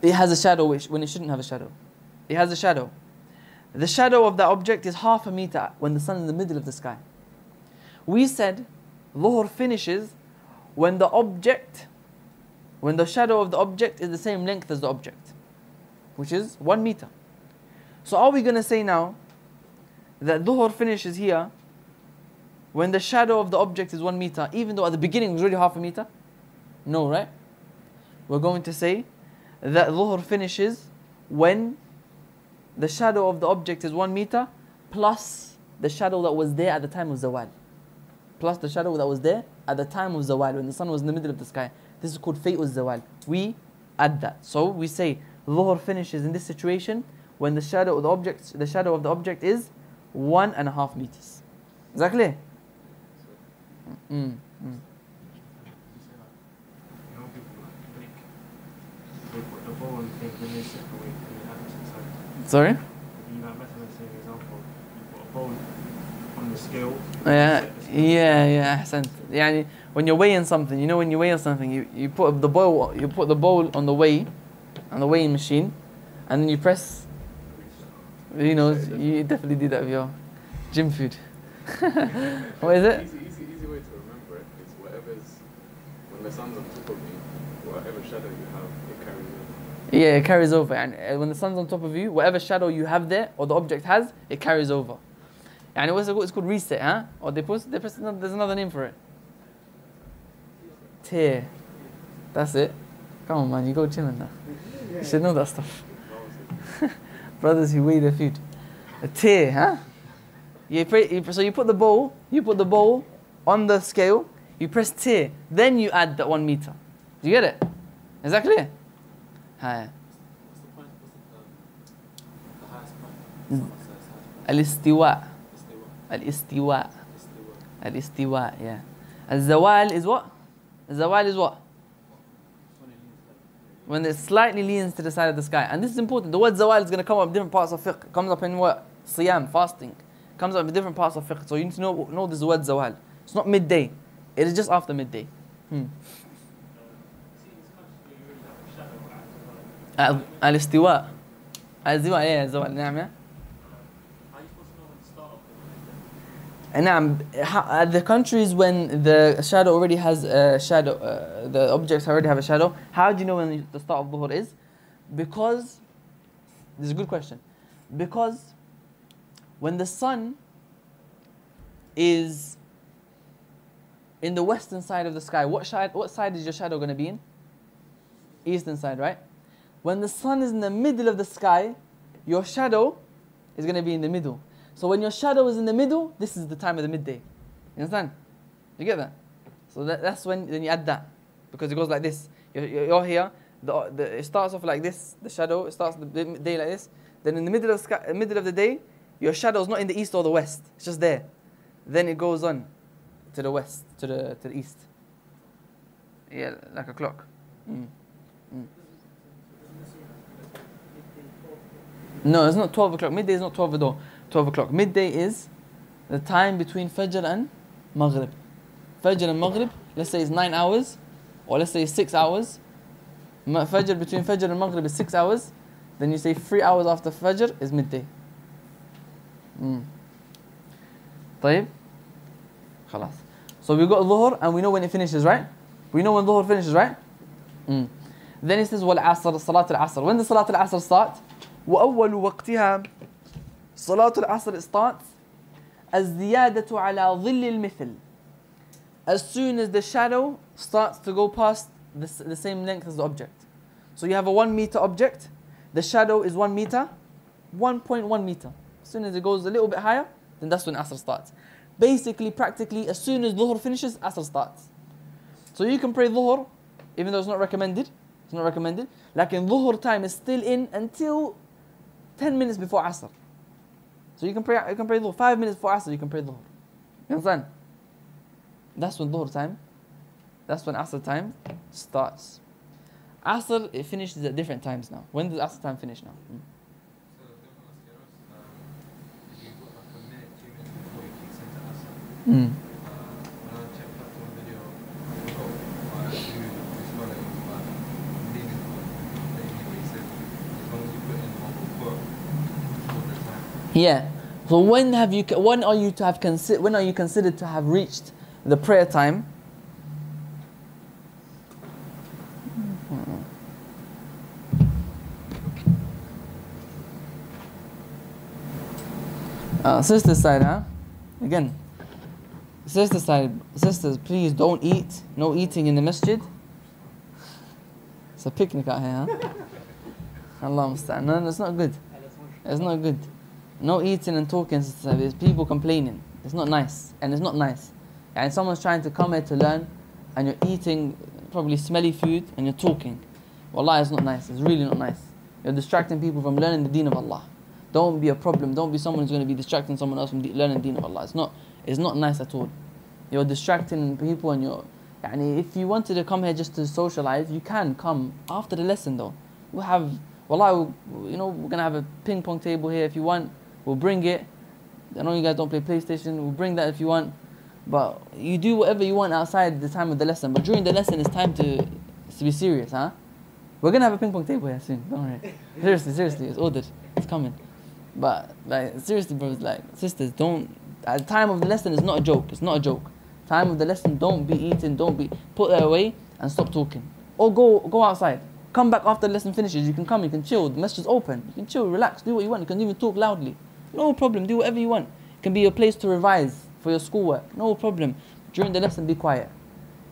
it has a shadow which, when it shouldn't have a shadow. It has a shadow. The shadow of that object is half a meter when the sun is in the middle of the sky. We said Dhuhr finishes when the object, when the shadow of the object is the same length as the object, which is one meter. So are we going to say now that Dhuhr finishes here when the shadow of the object is one meter, even though at the beginning it was really half a meter? No, right? We're going to say that Dhuhr finishes when the shadow of the object is one meter plus the shadow that was there at the time of Zawal. Plus the shadow that was there at the time of Zawal, when the sun was in the middle of the sky. This is called Fay'u Zawal. We add that. So we say Dhuhr finishes in this situation when the shadow of the object, the shadow of the object is one and a half meters. Is that clear? Mm, mm. Sorry? Yeah, yeah, yeah. When you're weighing something, you know, when you weigh something, you you put the bowl, you put the bowl on the weigh, on the weighing machine, and then you press. You know, you definitely did that with your gym food. What is it? Easy, easy, easy way to remember it is whatever's, when the sun's on top of you, whatever shadow you have, it carries over. Yeah, it carries over. And when the sun's on top of you, whatever shadow you have there, or the object has, it carries over. And it was, it's called reset, huh? Or deposit, deposit, there's another name for it. Tear. That's it. Come on, man, you go chilling now. You should know that stuff. Brothers who weigh their food. A tear, huh? You pre you, so you put the bowl, you put the bowl on the scale, you press tear, then you add that one meter. Do you get it? Is that clear? Hi. What's the point? What's the, um, the highest point? Al-istiwa. Al-istiwa. Al-istiwa, yeah. Al-zawal is what? Al-zawal is what? When it slightly leans to the side of the sky. And this is important. The word zawal is going to come up in different parts of fiqh. It comes up in what? Siyam, fasting. It comes up in different parts of fiqh. So you need to know, know this word zawal. It's not midday. It is just after midday. Hmm. Al-istiwa. Al-istiwa, yeah, zawal. Naam, yeah? The countries when the shadow already has a shadow, uh, the objects already have a shadow. How do you know when the start of Dhuhr is? Because, this is a good question, because when the sun is in the western side of the sky, what side, what side is your shadow going to be in? Eastern side, right? When the sun is in the middle of the sky, your shadow is going to be in the middle. So when your shadow is in the middle, this is the time of the midday. You understand? You get that? So that, that's when then you add that, because it goes like this. You're, you're here. The, the, it starts off like this. The shadow. It starts the day like this. Then in the middle of sky, middle of the day, your shadow is not in the east or the west. It's just there. Then it goes on to the west, to the to the east. Yeah, like a clock. Mm. Mm. No, it's not twelve o'clock. Midday is not twelve at all. Twelve o'clock. Midday is the time between Fajr and Maghrib. Fajr and Maghrib, let's say it's nine hours, or let's say it's six hours. Fajr between Fajr and Maghrib is six hours. Then you say three hours after Fajr is midday. Mm. طيب. خلاص. So we got Dhuhr and we know when it finishes, right? We know when Dhuhr finishes, right? Mm. Then it says wal asr, salat al asr. When does salat al asr start? وأول وقتها. صلاة العصر starts الزيادة على ظل المثل. As soon as the shadow starts to go past the, the same length as the object. So you have a one meter object. The shadow is one meter, one point one meter. As soon as it goes a little bit higher, then that's when Asr starts. Basically, practically, as soon as Dhuhr finishes, Asr starts. So you can pray Dhuhr, even though it's not recommended. It's not recommended. Like in Dhuhr time is still in until ten minutes before Asr. So you can pray, you can pray Dhuhr. Five minutes before Asr, you can pray Dhuhr. You understand? That's when Dhuhr time, that's when Asr time starts. Asr, it finishes at different times now. When does Asr time finish now? Mm. So if you go like a minute, two minutes before it kicks into Asr, mm. uh, when I checked that one video, I thought, I actually was running, but I'm leaving the video, he said, as long as you put in the whole book, it's all the time. Yeah. So when have you when are you to have considered when are you considered to have reached the prayer time? Uh, sister side, huh? Again, sister side, sisters, please don't eat. No eating in the masjid. It's a picnic out here, huh? Allah musta'an. No, no, it's not good. It's not good. No eating and talking, sister side. There's people complaining. It's not nice, and it's not nice. And someone's trying to come here to learn, and you're eating probably smelly food, and you're talking. Wallah, it's not nice. It's really not nice. You're distracting people from learning the deen of Allah. Don't be a problem. Don't be someone who's going to be distracting someone else from learning the deen of Allah. It's not, it's not nice at all. You're distracting people, and you're... Yani, if you wanted to come here just to socialize, you can come after the lesson, though. We'll have... Wallah, we'll, you know, we're going to have a ping-pong table here if you want. We'll bring it. I know you guys don't play PlayStation. We'll bring that if you want. But you do whatever you want outside the time of the lesson. But during the lesson, it's time to, to be serious, huh? We're going to have a ping-pong table here soon. Don't worry. Seriously, seriously. It's ordered. It's coming. But, like, seriously, brothers, like, sisters, don't... At the time of the lesson, it's not a joke. It's not a joke. Time of the lesson, don't be eating, don't be... Put that away and stop talking. Or go go outside. Come back after the lesson finishes. You can come, you can chill. The message is open. You can chill, relax, do what you want. You can even talk loudly. No problem. Do whatever you want. It can be your place to revise for your schoolwork. No problem. During the lesson, be quiet.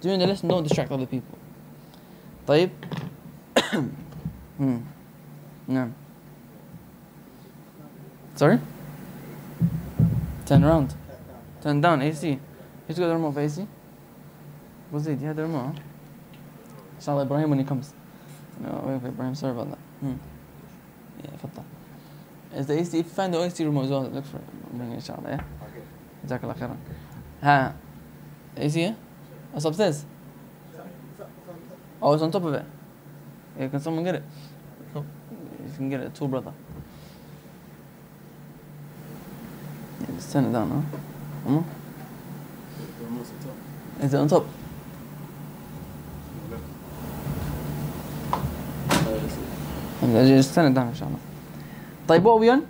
During the lesson, don't distract other people. طيب. hmm. No. Sorry? Turn around. Turn down, A C. He's got the remote for A C. Wazid, you had the remote, huh? Inshallah, Ibrahim when he comes. No, wait for Ibrahim, sorry about that. Hmm. Yeah, fatta. Is the A C, if you find the A C remote as well, look for it. Bring it, inshallah, yeah? Jazakallah khairan. Ha. A C, yeah? It's upstairs? Oh, it's on top of it. Yeah, can someone get it? You can get it too, brother. Just turn it down, huh? Mm? Is it on top? Just turn it down, inshallah. طيب, what are we on?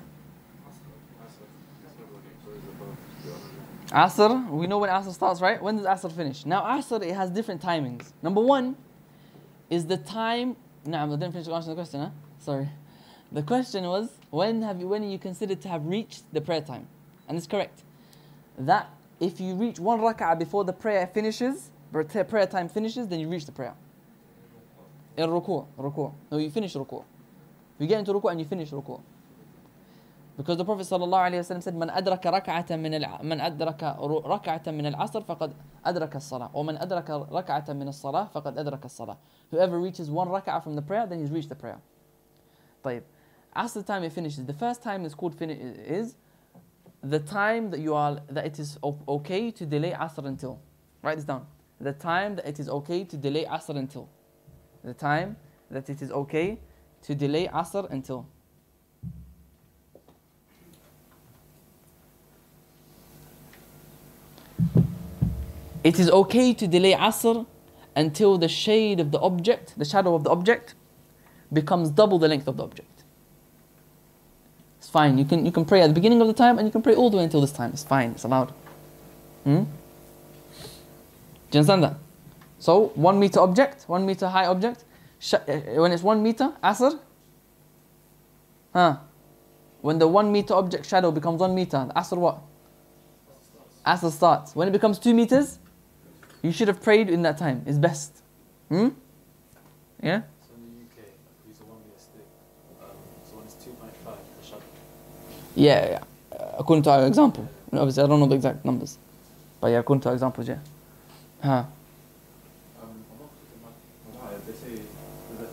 Asr. We know when Asr starts, right? When does Asr finish? Now, Asr, it has different timings. Number one is the time... Nah, I didn't finish answering the question, huh? Sorry. The question was, when have you, when are you considered to have reached the prayer time? And it's correct that if you reach one rak'ah before the prayer finishes, prayer time finishes, then you reach the prayer. In ruku', ruku'. No, you finish ruku'. You get into ruku' and you finish ruku'. Because the Prophet ﷺ said, "Man adraka rak'atan min al man adraka rak'atan min al-asr faqad adraka as-salah." Or "Man adraka rak'atan min as-salah faqad adraka as-salah." Whoever reaches one rak'ah from the prayer, then he's reached the prayer. طيب. Asr time it finishes. The first time it's called finish is the time that you are that it is okay to delay Asr until. Write this down. The time that it is okay to delay Asr until. The time that it is okay to delay Asr until. It is okay to delay Asr until the shade of the object, the shadow of the object, becomes double the length of the object. It's fine. You can, you can pray at the beginning of the time and you can pray all the way until this time. It's fine. It's allowed. Hmm? Do you understand that? So, one meter object, one meter high object. When it's one meter, Asr. Huh? When the one meter object shadow becomes one meter, Asr what? Asr starts. When it becomes two meters, you should have prayed in that time. It's best. Hmm? Yeah? So in the U K, I use a one meter stick. Um, so when it's two point five, the shadow. Yeah, yeah. Uh, according to our example. Obviously, I don't know the exact numbers. But yeah, according to our examples, yeah. Huh. Um, they say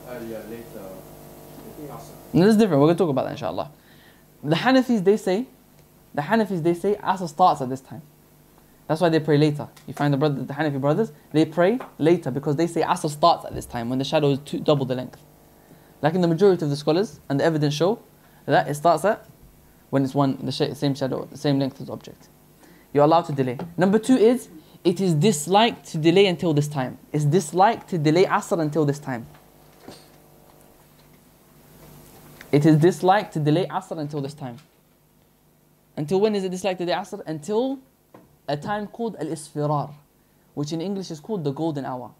earlier, later, Asr. No, this is different. We're going to talk about that, inshallah. The Hanafis, they say, the Hanafis, they say, Asr starts at this time. That's why they pray later. You find the, brother, the Hanafi brothers, they pray later because they say Asr starts at this time when the shadow is two, double the length. Like in the majority of the scholars, and the evidence show that it starts at when it's one the sh same shadow, the same length as the object. You're allowed to delay. Number two is, it is disliked to delay until this time. It's disliked to delay Asr until this time. It is disliked to delay Asr until this time. Until when is it disliked to delay Asr? Until a time called Al-Isfirar, which in English is called the golden hour.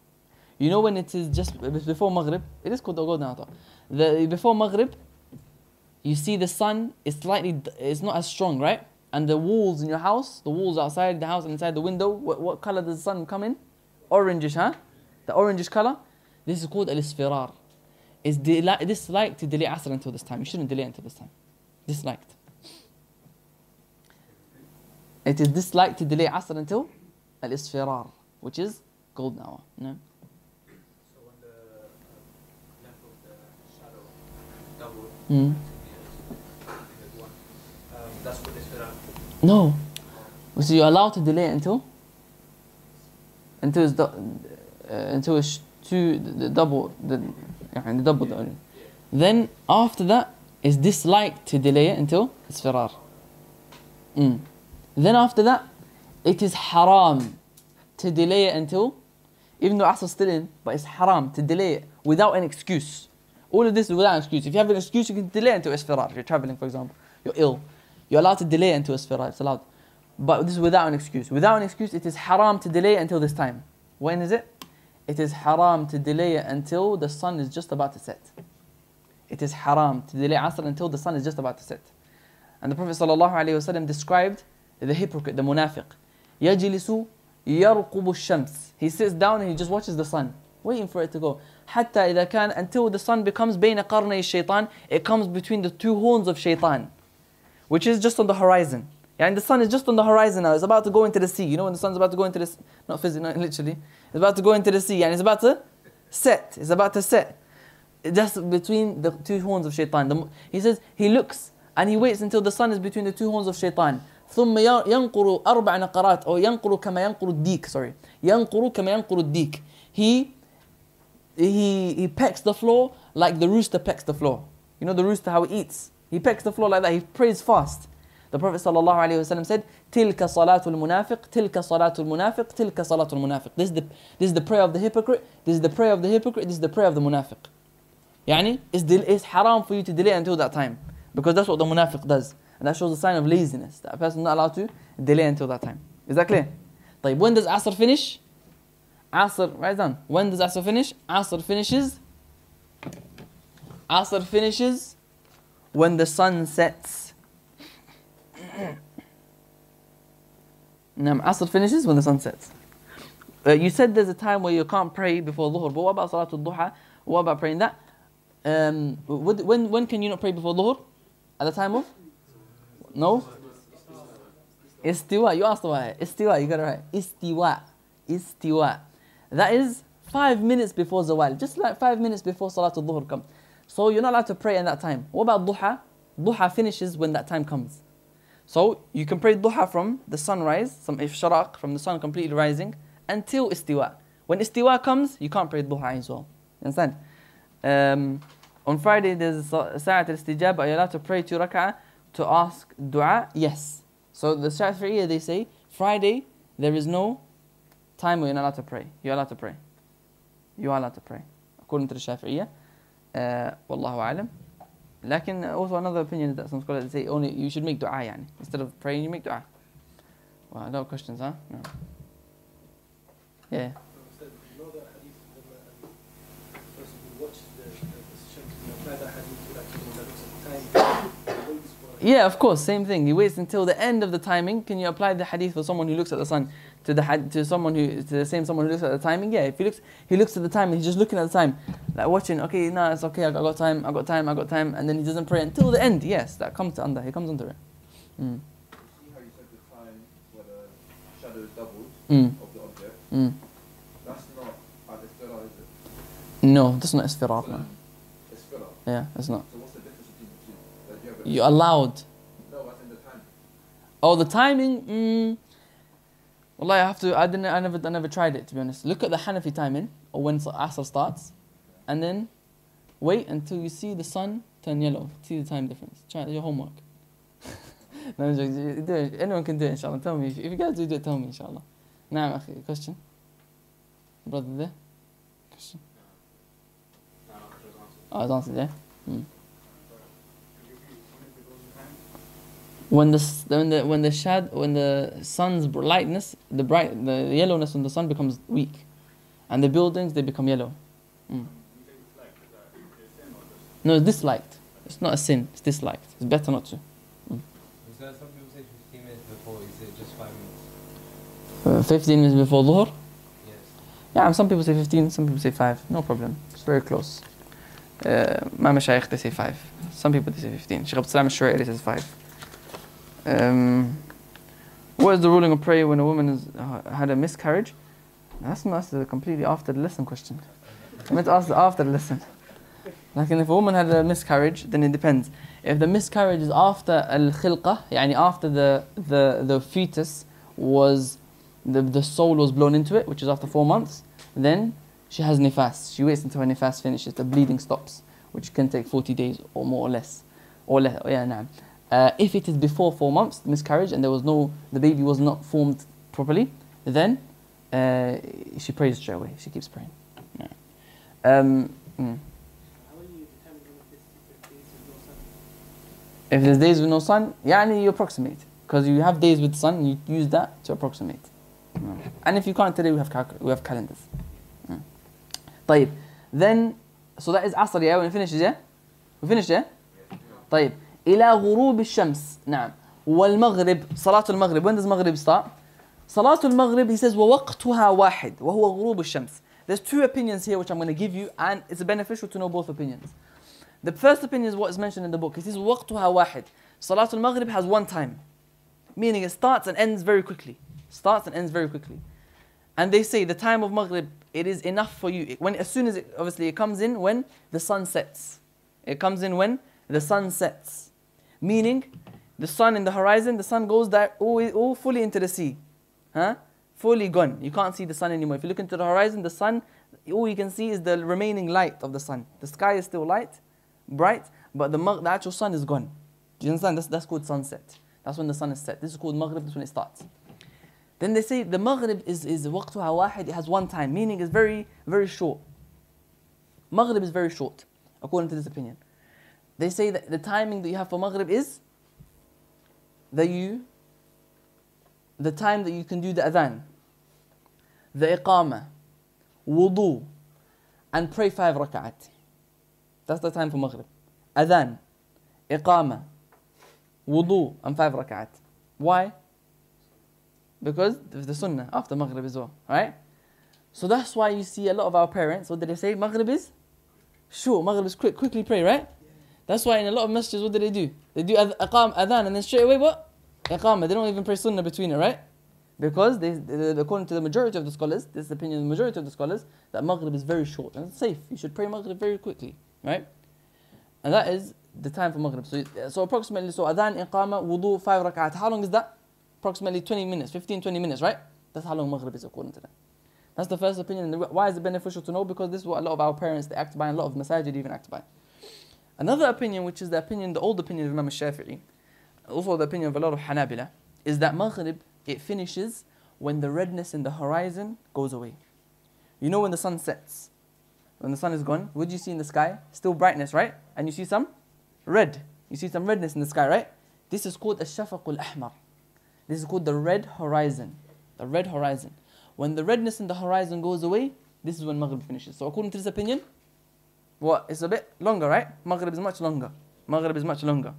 You know when it is just before Maghrib, it is called the golden hour. The, before Maghrib, you see the sun is slightly, it's not as strong, right? And the walls in your house, the walls outside the house and inside the window, what, what color does the sun come in? Orangish, huh? The orangish color. This is called Al-Isfirar. It's disliked to delay Asr until this time. You shouldn't delay until this time. Disliked. It is disliked to delay Asr until Al-Isfirar, which is golden hour. No? So when the length of the shadow double mm. one, um, that's what Isfirar. No. So you're allowed to delay until until it's, do, uh, until it's two, the, the double, the, yeah, the double. Yeah. The, yeah. Then after that, it's disliked to delay it until Isfirar. Mm. Then after that, it is haram to delay it until, even though Asr is still in, but it's haram to delay it without an excuse. All of this is without an excuse. If you have an excuse, you can delay it until Isfirar. If you're traveling, for example, you're ill. You're allowed to delay it until Isfirar. It's allowed. But this is without an excuse. Without an excuse, it is haram to delay it until this time. When is it? It is haram to delay it until the sun is just about to set. It is haram to delay Asr until the sun is just about to set. And the Prophet ﷺ described the hypocrite, the munafiq. يَجِلِسُ يَرْقُبُ الشَّمْسِ. He sits down and he just watches the sun, waiting for it to go. حَتَّى إِذَا كَانَ, until the sun becomes بَيْنَ قَرْنَيِ الشَّيْطَانِ. It comes between the two horns of shaitan, which is just on the horizon. Yeah, and the sun is just on the horizon now. It's about to go into the sea. You know when the sun's about to go into the sea? Not physically, not literally. It's about to go into the sea and it's about to set. It's about to set. Just between the two horns of shaitan. The, he says, he looks and he waits until the sun is between the two horns of shaitan. ثم ينقر أربع نقرات أو ينقر كما ينقر الديك. Sorry, ينقر كما ينقر الديك. He he he pecks the floor like the rooster pecks the floor. You know the rooster how he eats. He pecks the floor like that. He prays fast. The Prophet ﷺ said, "Tilka salatul munafiq, tilka salatul munafiq, tilka salatul munafiq." This is the this is the prayer of the hypocrite. This is the prayer of the hypocrite. This is the prayer of the munafiq. يعني it's it's haram for you to delay until that time because that's what the munafiq does. And that shows a sign of laziness, that a person is not allowed to delay until that time. Is that clear? طيب, when does Asr finish? Asr, right down. When does Asr finish? Asr finishes. Asr finishes when the sun sets. Now, Asr finishes when the sun sets. Uh, you said there's a time where you can't pray before Dhuhr, but what about Salatul Duha? What about praying that? Um, when, when can you not pray before Dhuhr? At the time of? No? Istiwa. You asked why. Istiwa. You got it right. Istiwa. Istiwa. That is five minutes before Zawal. Just like five minutes before Salatul Dhuhr comes. So you're not allowed to pray in that time. What about Duha? Duha finishes when that time comes. So you can pray Duha from the sunrise, some Ifsharaq, from the sun completely rising, until Istiwa. When Istiwa comes, you can't pray Duha as well. You understand? Um, on Friday, there's Sa'at al-Istijab. Are you allowed to pray two rak'ah to ask dua? Yes. So the Shafi'i, they say, Friday, there is no time where you're not allowed to pray. You're allowed to pray. You are allowed to pray. According to the Shafi'iyah. Uh, Wallahu alam. Lakin also another opinion is that some scholars say only you should make dua, yani. Instead of praying, you make dua. Wow, no questions, huh? No. Yeah. Yeah, of course, same thing. He waits until the end of the timing. Can you apply the hadith for someone who looks at the sun to the had to someone who to the same someone who looks at the timing? Yeah, if he looks he looks at the time and he's just looking at the time, like watching. Okay, no, it's okay. I got, I got time. I got time. I got time. And then he doesn't pray until the end. Yes, that comes to under. He comes under it. Mm. See how you said the time where the shadow is doubled mm. of the object. Mm. That's not al-istirah, is it? No, that's not istirah. So, istirah. Yeah, that's not. So what's the difference between the two? You allowed. No, what's in the time? Oh, the timing. Mm, Wallahi, I have to. I didn't. I never. I never tried it, to be honest. Look at the Hanafi timing, or when Asr starts, and then wait until you see the sun turn yellow. See the time difference. Try your homework. No, anyone can do it, inshallah. Tell me if, if you guys do it. Tell me, inshallah. Now, akhi, question. Brother, there. Question. Oh, it's answered. Yeah. Mm. When the when the when the shad when the sun's lightness, the bright the yellowness from the sun becomes weak, and the buildings they become yellow. Mm. No, it's disliked. It's not a sin. It's disliked. It's better not to. Mm. Is that some people say fifteen minutes before? Is it just five minutes? Uh, fifteen minutes before Dhuhr? Yes. Yeah, some people say fifteen. Some people say five. No problem. It's very close. My mashaykh they say five. Some people they say fifteen. Shaykh Abdullah ibn Shakhir says five. Um, what is the ruling of prayer when a woman has uh, had a miscarriage? That's not that's completely after the lesson question. I meant to ask after the lesson. Like, if a woman had a miscarriage, then it depends. If the miscarriage is after al-khilqah, yani after the the the fetus was the the soul was blown into it, which is after four months, then she has nifas. She waits until her nifas finishes, the bleeding stops, which can take forty days or more or less, or less. Yeah, nah. Uh, if it is before four months, the miscarriage, and there was no, the baby was not formed properly, then uh, she prays straight away. She keeps praying. No. Um, mm. If there's days with no sun, yani you approximate, because you have days with sun, you use that to approximate. No. And if you can't today, we have cal we have calendars. No. طيب. Then, so that is Asr, yeah? When it finishes, yeah? We finished, yeah? طيب. إلى غروب الشمس نعم والمغرب صلاة المغرب when does المغرب start صلاة المغرب he says ووقتها واحد وهو غروب الشمس. There's two opinions here which I'm going to give you, and it's beneficial to know both opinions. The first opinion is what is mentioned in the book. It says ووقتها واحد. صلاة المغرب has one time, meaning it starts and ends very quickly. Starts and ends very quickly. And they say the time of Maghrib, it is enough for you when as soon as it, obviously it comes in when the sun sets. It comes in when the sun sets. Meaning, the sun in the horizon, the sun goes that all, all fully into the sea. Huh? Fully gone. You can't see the sun anymore. If you look into the horizon, the sun, all you can see is the remaining light of the sun. The sky is still light, bright, but the, the actual sun is gone. Do you understand? That's, that's called sunset. That's when the sun is set. This is called Maghrib, that's when it starts. Then they say the Maghrib is waqtuha wahid, it has one time, meaning it's very, very short. Maghrib is very short, according to this opinion. They say that the timing that you have for Maghrib is that you, the time that you can do the adhan, the iqama, wudu, and pray five rak'at. That's the time for Maghrib. Adhan, iqama, wudu, and five rak'at. Why? Because of the sunnah after Maghrib as well, right? So that's why you see a lot of our parents, what did they say? Maghrib is? Sure, Maghrib is quick, quickly pray, right? That's why in a lot of masjids, what do they do? They do aqam, adhan, and then straight away what? Iqamah. They don't even pray sunnah between it, right? Because they, according to the majority of the scholars, this is the opinion of the majority of the scholars, that Maghrib is very short and it's safe. You should pray Maghrib very quickly, right? And that is the time for Maghrib. So, so approximately, so adhan, iqamah, wudu, five rak'at. How long is that? Approximately twenty minutes, fifteen, twenty minutes, right? That's how long Maghrib is according to them. That's the first opinion. Why is it beneficial to know? Because this is what a lot of our parents, they act by, and a lot of masajid even act by. Another opinion, which is the opinion, the old opinion of Imam Shafi'i, also the opinion of a lot of Hanabila, is that Maghrib, it finishes when the redness in the horizon goes away. You know when the sun sets, when the sun is gone, what do you see in the sky? Still brightness, right? And you see some red. You see some redness in the sky, right? This is called Al-Shafaq Al-Ahmar. This is called the red horizon. The red horizon. When the redness in the horizon goes away, this is when Maghrib finishes. So according to this opinion, what? It's a bit longer, right? Maghrib is much longer. Maghrib is much longer.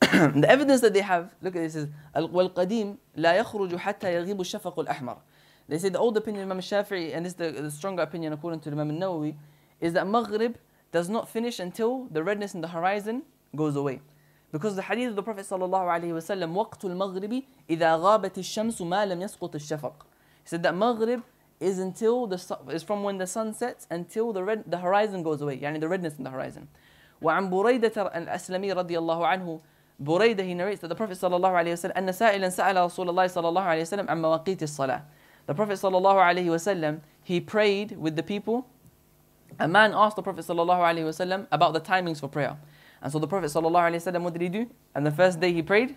The evidence that they have, look at this, is Al-Qadim la yakhruju hatta yaghibu shafaq al-ahmar. They say the old opinion of Imam Shafi'i, and this is the, the stronger opinion according to Imam al-Nawi, is that Maghrib does not finish until the redness in the horizon goes away. Because the hadith of the Prophet sallallahu alaihi wasallam, waqtul maghribi idha ghabat ash-shamsu ma lam yasqut ash-shafaq. He said that Maghrib is until the is from when the sun sets until the red the horizon goes away, yani the redness in the horizon. Wa an Buraydah al-Aslami radiyallahu anhu, Buraydah, he narrates that the Prophet sallallahu alaihi wasallam anna sa'ilan sa'ala Rasulullah sallallahu alaihi wasallam an mawaqit as-salah. The Prophet sallallahu alaihi wasallam, he prayed with the people. A man asked the Prophet sallallahu alaihi wasallam about the timings for prayer. And so the Prophet ﷺ, what did he do? And the first day he prayed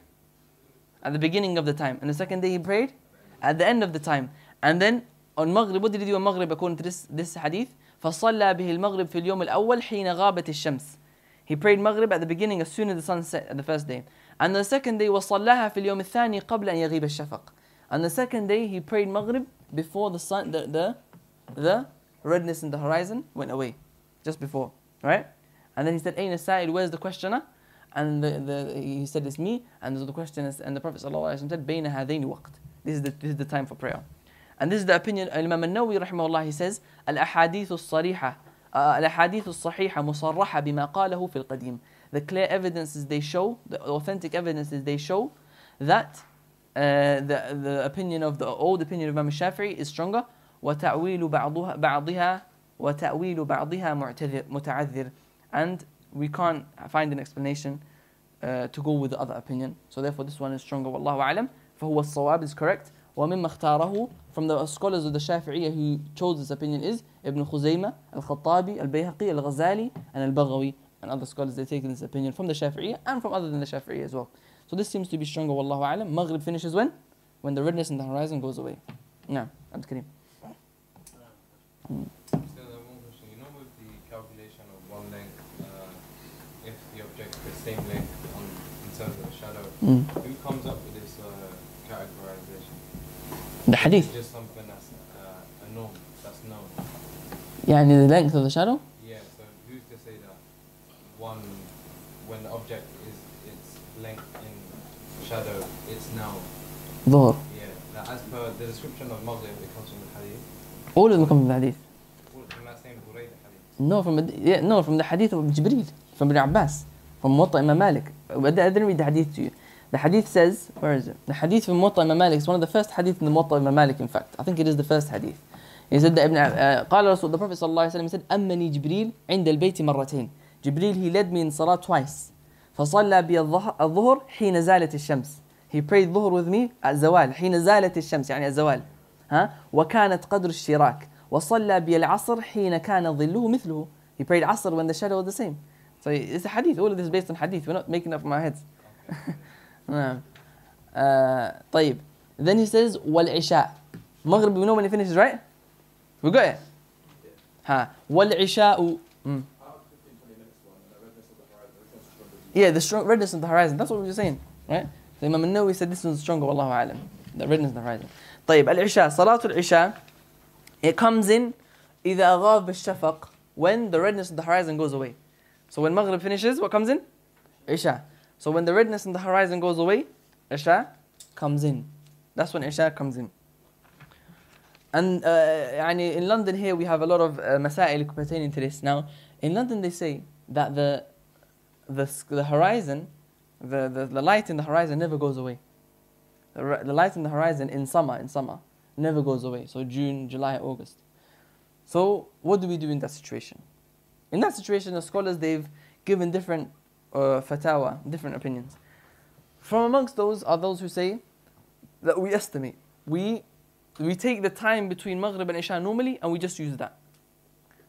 at the beginning of the time. And the second day he prayed at the end of the time. And then on Maghrib, what did he do on Maghrib according to this, this hadith? فَصَلَّى بِهِ الْمَغْرِبِ فِي الْيَوْمِ الْأَوَّلِ حِينَ غَابَتِ الشَّمْسِ. He prayed Maghrib at the beginning as soon as the sun set, at the first day. And the second day, وَصَلَّاهَا فِي الْيَوْمِ الثَّانِي قَبْلَ أَنْ يَغِيبَ الشَّفَقِ. And the second day he prayed Maghrib before the sun, the, the, the redness in the horizon went away. Just before, right? And then he said, Aina Sa'il, where's the questioner? And the, the, he said, it's me. And the question is, and the Prophet ﷺ said, Baina hadaini waqt. This is the this is the time for prayer. And this is the opinion Imam al-Nawi rahimahullah, he says, Al-ahadithu as-sariha, al-ahadithu as-sahiha musarraha bima qalahu fil qadim. The clear evidences they show, the authentic evidences they show that uh, the the opinion of the old opinion of Imam Shafi'i is stronger. Wa ta'wilu ba'dha ba'dha wa ta'wilu ba'dha muta'adhdhir. And we can't find an explanation uh, to go with the other opinion. So therefore this one is stronger. Wallahu a'lam. فَهُوَ الصَّوَابِ is correct. وَمِمَّ اخْتَارَهُ, from the scholars of the Shafi'iyya who chose this opinion, is Ibn Khuzayma, Al-Khattabi, Al-Bayhaqi, Al-Ghazali, and Al-Baghawi. And other scholars, they take this opinion from the Shafi'iyya and from other than the Shafi'iyya as well. So this seems to be stronger. Wallahu a'lam. Maghrib finishes when? When the redness in the horizon goes away. Naam. Abdul Karim. Same length on, in terms of the shadow. Mm. Who comes up with this uh, categorization? The hadith. It's just something that's uh, a norm, that's known. Yeah, and the length of the shadow? Yeah, so who's to say that one, when the object is its length in shadow, it's now? Dhuhr. Yeah, now as per the description of Maghrib, it comes from the hadith. All of them come from the hadith. All from that same Buraydah hadith? No, from, yeah, no, from the hadith of Jibreel, from Ibn Abbas. From Muwatta Imam Malik. I didn't read the hadith to you. The hadith says, where is it? The hadith from Muwatta Imam Malik is one of the first hadith in the Muwatta Imam Malik, in fact. I think it is the first hadith. He said that Ibn, uh, the Prophet ﷺ said, أَمَّنِي جِبْرِيلِ عِنْدَ الْبَيْتِ مَرَّتَيْنِ. Jibreel, he led me in salah twice. فَصَلَّى بِي الظُّهْرِ حِينَ زَالَتِ الشَّمْسِ. He prayed dhuhr with me at zawal. حِينَ زَالَتِ الشَّمْسِ, يعني at zawal. Huh? وَكَانَتْ قَدْرُ الشِّرَاكِ. وَصَلَّى بِي الْعَصْرِ حِينَ كَانَ ظِلُّهُ مِثْلُهُ. He prayed asr when the shadow was the same. So it's a hadith. All of this is based on hadith. We're not making it up from our heads. No. uh, طيب. Then he says, وَالْعِشَاء. Maghrib, we know when it finishes, right? We got it? Yeah. وَالْعِشَاءُ. Mm. Yeah, the strong redness of the horizon. That's what we were saying, right? So Imam al-Nawi said this one's stronger. Wallahu a'lam. The redness of the horizon. طيب. العشاء. صلاة العشاء. It comes in إِذَا غَابَ الشَّفَقُ, when the redness of the horizon goes away. So when Maghrib finishes, what comes in? Isha. So when the redness in the horizon goes away, Isha comes in. That's when Isha comes in. And uh, in London here, we have a lot of uh, masail pertaining to this. Now, in London they say that the the, the horizon, the, the, the light in the horizon never goes away. The, the light in the horizon in summer, in summer, never goes away. So June, July, August. So what do we do in that situation? In that situation, the scholars, they've given different uh, fatawa, different opinions. From amongst those are those who say that we estimate. We, we take the time between Maghrib and Isha normally, and we just use that.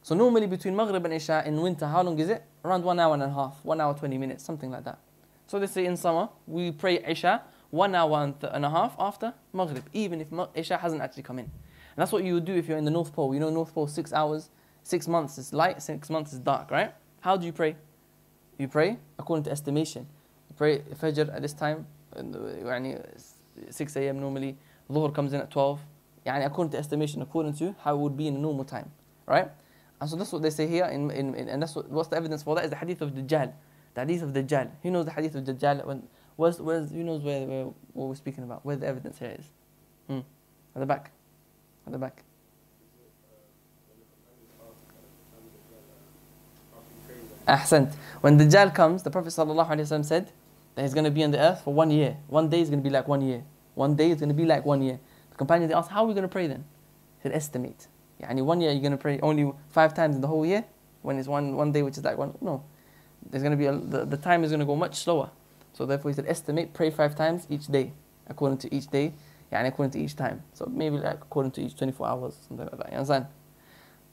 So normally between Maghrib and Isha in winter, how long is it? Around one hour and a half, one hour, twenty minutes, something like that. So they say in summer, we pray Isha one hour and a half after Maghrib, even if Isha hasn't actually come in. And that's what you would do if you're in the North Pole. You know, North Pole, six hours, six months is light, six months is dark, right? How do you pray? You pray according to estimation. You pray Fajr at this time, six A M normally, Dhuhr comes in at twelve. According to estimation, according to how it would be in a normal time, right? And so that's what they say here, in, in, in, and that's what, what's the evidence for that is the hadith of Dajjal. The hadith of Dajjal. Who knows the hadith of Dajjal? When, where's, where's, who knows where, where, what we're speaking about? Where the evidence here is? Hmm. At the back. At the back. Ahsant. When Dajjal comes, the Prophet ﷺ said that he's going to be on the earth for one year. One day is going to be like one year. One day is going to be like one year. The companions, they asked, how are we going to pray then? He said, estimate. Yani one year you're going to pray only five times in the whole year, when it's one, one day which is like one, no. There's going to be, a, the, the time is going to go much slower. So therefore he said estimate, pray five times each day, according to each day, yani according to each time. So maybe like according to each twenty-four hours, something like that, you understand?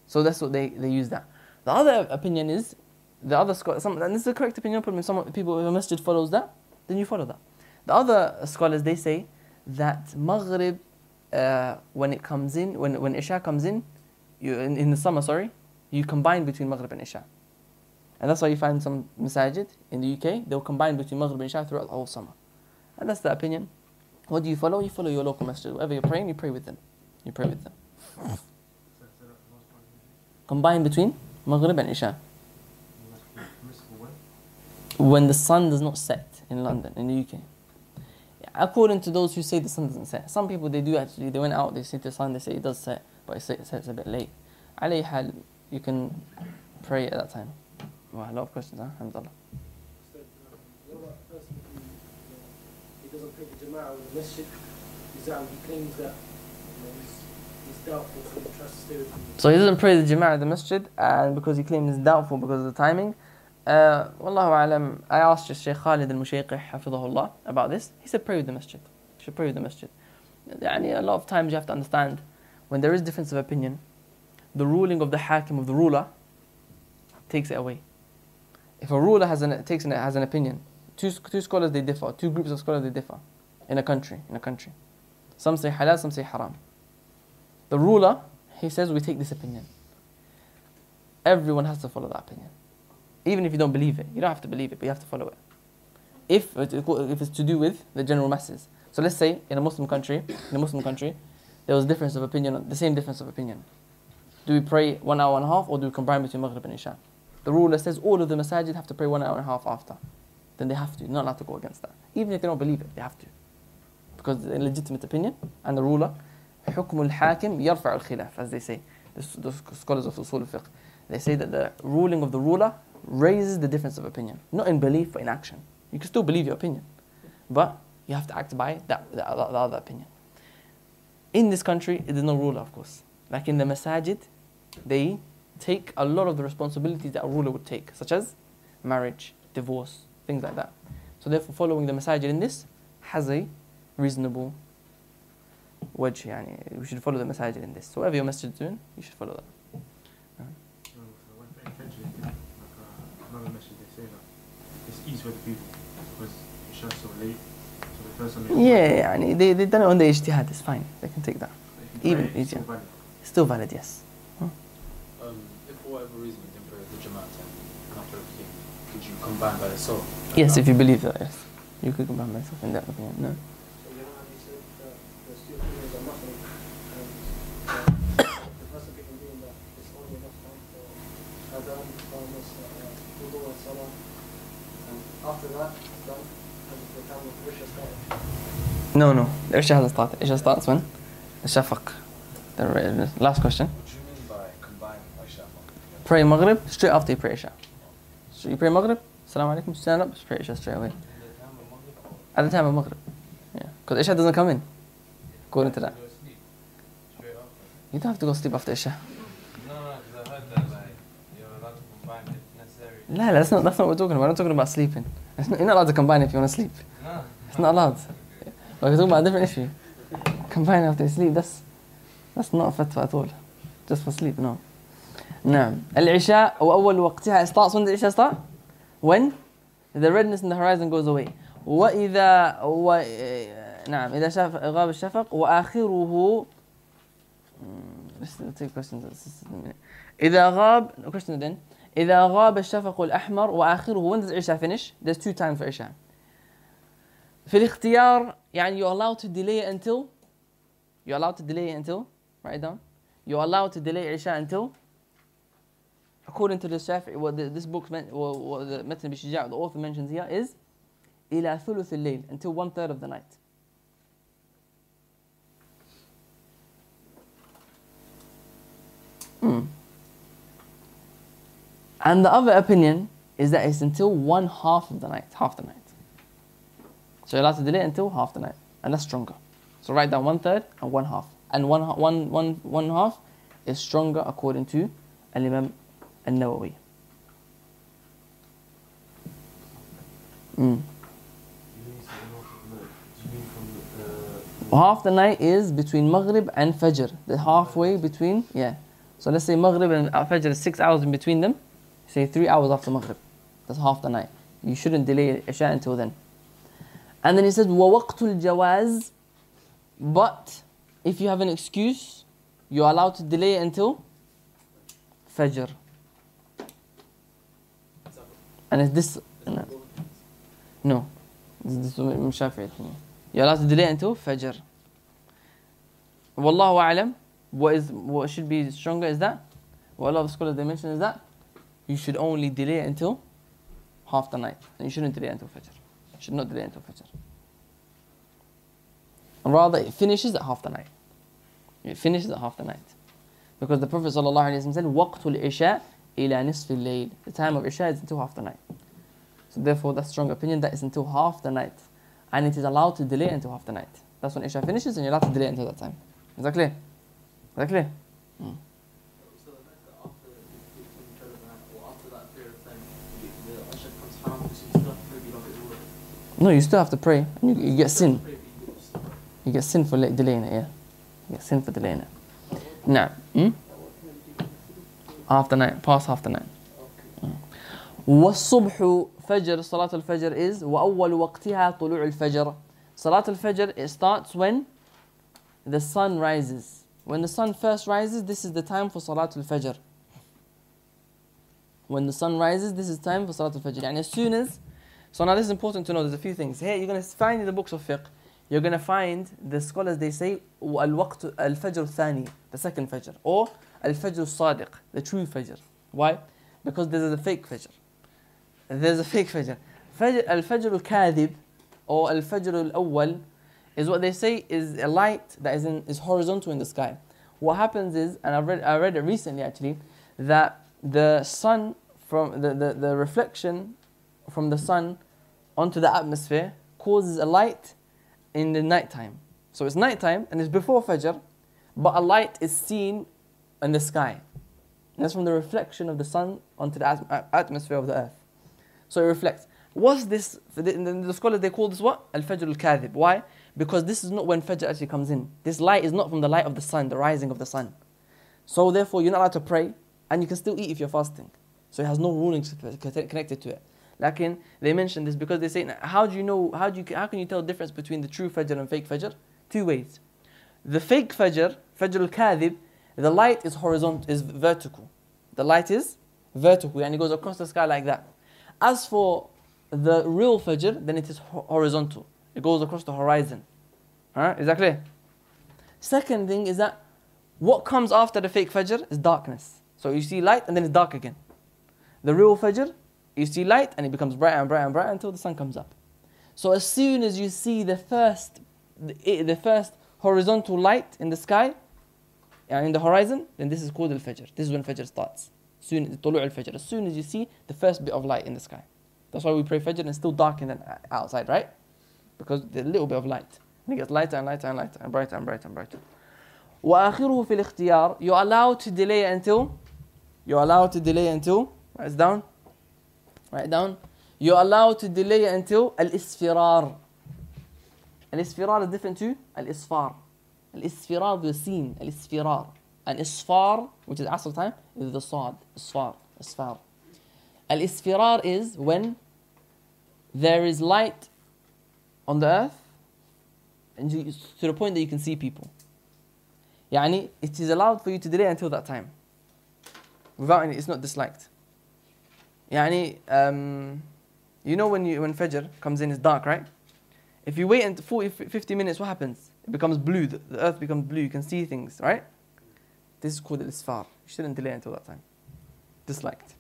So that's what they, they use that. The other opinion is, the other scholars, and this is the correct opinion, but when some people, if a masjid follows that, then you follow that. The other scholars, they say that Maghrib, uh, when it comes in, when, when Isha comes in, You, in, in the summer, sorry, you combine between Maghrib and Isha. And that's why you find some masajid in the U K, they'll combine between Maghrib and Isha throughout the whole summer. And that's the opinion. What do you follow? You follow your local masjid. Whatever you're praying, you pray with them. You pray with them. Combine between Maghrib and Isha. When the sun does not set in London, in the U K. According to those who say the sun doesn't set. Some people, they do actually, they went out, they see the sun, they say it does set. But it's, it's a bit late. Alayhi hal, you can pray at that time. Wow, a lot of questions, huh? Alhamdulillah. What about a person who doesn't pray the Jama'ah in the masjid? He claims that he's doubtful, so he tries to stay with him. So he doesn't pray the Jama'ah in the masjid, and because he claims he's doubtful because of the timing. Uh, Wallahu alam, I asked Shaykh Khalid al-Mushayqih, hafidhahullah, about this. He said, pray with the masjid. You should pray with the masjid. A lot of times you have to understand, when there is difference of opinion, the ruling of the hakim, of the ruler, takes it away. If a ruler has an, takes an, has an opinion, two, two scholars they differ, two groups of scholars they differ in a country, in a country. Some say halal, some say haram. The ruler, he says, we take this opinion. Everyone has to follow that opinion. Even if you don't believe it, you don't have to believe it, but you have to follow it. If, if it's to do with the general masses. So let's say in a Muslim country, in a Muslim country, there was a difference of opinion, the same difference of opinion. Do we pray one hour and a half, or do we combine between Maghrib and Isha? The ruler says all of the masajid have to pray one hour and a half after. Then they have to, not allowed to go against that. Even if they don't believe it, they have to. Because it's a legitimate opinion, and the ruler, حُكْمُ الْحَاكِمْ يَرْفَعُ الْخِلَافِ, as they say, the, the scholars of Usul al-Fiqh. They say that the ruling of the ruler raises the difference of opinion. Not in belief, but in action. You can still believe your opinion, but you have to act by that, the, the other opinion. In this country, there's no ruler, of course. Like in the masajid, they take a lot of the responsibilities that a ruler would take, such as marriage, divorce, things like that. So therefore, following the masajid in this has a reasonable wedge. Yani, we should follow the masajid in this. So whatever your masjid is doing, you should follow that. Right. So, so when paying attention, like uh, another masjid, they say that it's easier for the people because it's just so late. Yeah, yeah, they they done it on the ijtihad, it's fine. They can take that. Can Even it's still valid. Still valid, yes. Huh? Um, if for whatever reason you didn't pray with the Jama'at and after everything, could you combine by yourself? Like yes, that? If you believe that, yes. You could combine by yourself in that opinion, no? So you know how you said that there's two opinions on Maghrib, and the first opinion being that it's only enough time for Adhan, Farmers, Wudu and Salah, and after that, it's done. No, no. Isha hasn't started. Isha starts when? Shafaq. The last question. What do you mean by combining Isha? Pray Maghrib straight after you pray Isha. So you pray Maghrib, Assalamu alaikum, stand up, pray Isha straight away. At the time of Maghrib. Yeah, because Isha doesn't come in. According to that. You don't have to go sleep after Isha. No, no, because I heard that like, you're allowed to combine it if necessary. No, that's not, that's not what we're talking about. We're not talking about sleeping. It's not, you're not allowed to combine if you want to sleep. No. It's not allowed. We're talking about a different issue. Combine after you sleep, that's, that's not fatwa at all. Just for sleep, no. No. Al-Isha, وأول وقتها, it starts when the Isha starts? When? The redness in the horizon goes away. وإذا و... نعم إذا شاف غاب الشفق وآخره إذا غاب question then إذا غاب الشفق الأحمر وآخره when does Isha finish? There's two times for Isha. في الاختيار يعني you're allowed to delay until you're allowed to delay until write it down you're allowed to delay Isha until according to the Shafi'i what this book meant what the متن بشجاع the author mentions here is إلى ثلث الليل until one third of the night. Hmm. And the other opinion is that it's until one half of the night, half the night. So you'll have to delay until half the night, and that's stronger. So write down one third and one half, and one one one one half is stronger according to Al-Imam al-Nawawi. Hmm. Half the night is between Maghrib and Fajr. The halfway between, yeah. So let's say Maghrib and Fajr is six hours in between them. Say three hours after Maghrib. That's half the night. You shouldn't delay Isha until then. And then he said, وَوَقْتُ الْجَوَازِ But if you have an excuse, you're allowed to delay until Fajr. And is this... No. no. This is Imam Shafi'i. You're allowed to delay until Fajr. Wallahu a'lam. What is what should be stronger is that what a lot of scholars they mention is that you should only delay until half the night. And you shouldn't delay until Fajr. You should not delay until Fajr. And rather it finishes at half the night. It finishes at half the night. Because the Prophet sallallahu alaihi wasallam said, Waqtul Isha ila nisfil layl. The time of Isha is until half the night. So therefore that's strong opinion that is until half the night. And it is allowed to delay until half the night. That's when Isha finishes and you're allowed to delay until that time. Is that clear? Is that clear? Mm. So the fact that after or after that period of time, the Isha comes half, you still have to maybe not get it. No, you still have to pray. And you, you get sin. You get sin for delaying it, yeah. You get sin for delaying it. No. Hmm? Half the night, past half the night. وَالصُّبْحُ Fajr, Salat al-Fajr is وَأَوَّلُ وَقْتِهَا طُلُوعُ الْفَجْرِ Salat al-Fajr, it starts when the sun rises. When the sun first rises, this is the time for Salat al-Fajr. When the sun rises, this is time for Salat al-Fajr. And as soon as... So now this is important to know, there's a few things. Here you're going to find in the books of fiqh, you're going to find the scholars, they say al-waqt al-Fajr al-Thani, the second Fajr. Or al-Fajr al-Sadiq, the true Fajr. Why? Because there's a fake Fajr. There's a fake Fajr. Fajr Al-Fajr Al-Kadhib or Al-Fajr Al-Awwal is what they say is a light that is, in, is horizontal in the sky. What happens is, and I read, I read it recently actually, that the sun, from the, the, the reflection from the sun onto the atmosphere causes a light in the nighttime. So it's nighttime and it's before Fajr, but a light is seen in the sky. And that's from the reflection of the sun onto the atm- atmosphere of the earth. So it reflects. What's this? The, the scholars, they call this what? Al-Fajr al-Kadhib. Why? Because this is not when Fajr actually comes in. This light is not from the light of the sun, the rising of the sun. So therefore, you're not allowed to pray, and you can still eat if you're fasting. So it has no rulings connected to it. Lakin, they mention this because they say, how do you know, how do you, how can you tell the difference between the true Fajr and fake Fajr? Two ways. The fake Fajr, Fajr al-Kadhib, the light is horizontal, is vertical. The light is vertical, and it goes across the sky like that. As for the real Fajr, then it is horizontal. It goes across the horizon. Alright, is that clear? Second thing is that what comes after the fake Fajr is darkness. So you see light and then it's dark again. The real Fajr, you see light and it becomes brighter and brighter and brighter until the sun comes up. So as soon as you see the first, the, the first horizontal light in the sky, in the horizon, then this is called al-Fajr. This is when Fajr starts. soon, Tulu' al-Fajr, as soon as you see the first bit of light in the sky. That's why we pray Fajr and it's still dark and then outside, right? Because there's a little bit of light. And it gets lighter and lighter and lighter and brighter and brighter and brighter. وَآخِرُهُ فِي الْإِخْتِيَارِ You're allowed to delay until, you're allowed to delay until, write it down, write it down. You're allowed to delay until al-isfirar. Al-isfirar is different to al-isfar. Al-isfirar is the seen, al-isfirar. And isfar, which is asr time, is the sad, isfar, isfar. Al-isfirar is when there is light on the earth and you, to the point that you can see people. Yani, it is allowed for you to delay until that time. Without any, it's not disliked. Yani, um, you know when, you, when Fajr comes in, it's dark, right? If you wait until forty, fifty minutes, what happens? It becomes blue, the, the earth becomes blue, you can see things, right? This is called al-isfar. You shouldn't delay until that time. Disliked.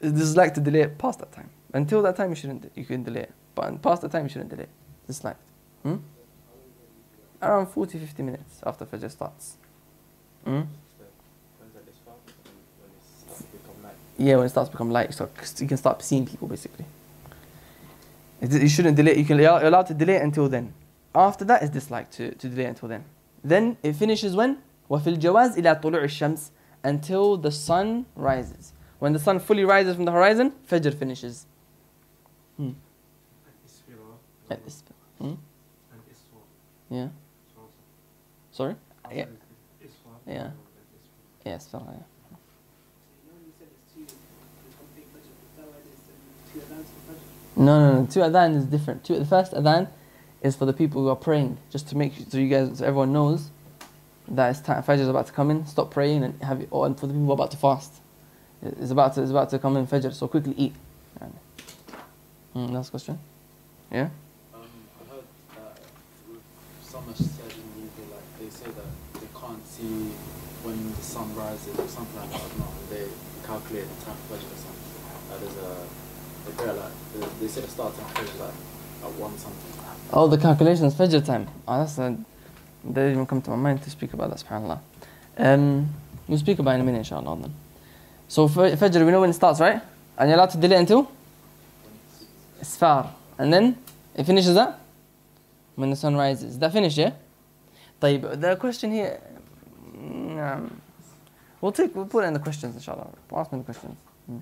It's disliked to delay it past that time. Until that time, you shouldn't, you can delay it. But past that time, you shouldn't delay it. Disliked. Hmm? Around forty to fifty minutes after Fajr starts. Hmm? Yeah, when it starts to become light, so you can start seeing people, basically. You shouldn't delay. You can, you're allowed to delay until then. After that, it's disliked to, to delay until then. Then it finishes when? وَفِي الْجَوَازِ إِلَىٰ طُلُوعِ الشَّمْسِ Until the sun rises. When the sun fully rises from the horizon, Fajr finishes. Hmm. Hmm? Yeah. Sorry? Yeah. Yeah. Yeah, isfar, yeah. No, no, no. Two adhan is different. Two, the first adhan is for the people who are praying, just to make so you guys, so everyone knows that it's time. Fajr is about to come in. Stop praying and have it. Oh, and for the people who are about to fast, it's about to, it's about to come in Fajr. So quickly eat. Mm, last question. Yeah. Um, I heard that with so much surgeon media, like they say that they can't see when the sun rises or something like that. No, they calculate the time of Fajr or something. Uh, there's a They pray like, they say the start time Fajr like at one something. Oh, the calculations, Fajr time. Oh, that's a, they didn't even come to my mind to speak about that, subhanAllah. Um, we'll speak about it in a minute, inshallah. Then. So Fajr, we know when it starts, right? And you're allowed to delay until? Isfar. And then, it finishes that? When the sun rises. Is that finished, yeah? طيب, the question here, um, we'll, take, we'll put it in the questions, inshallah. We'll ask me the questions. Hmm.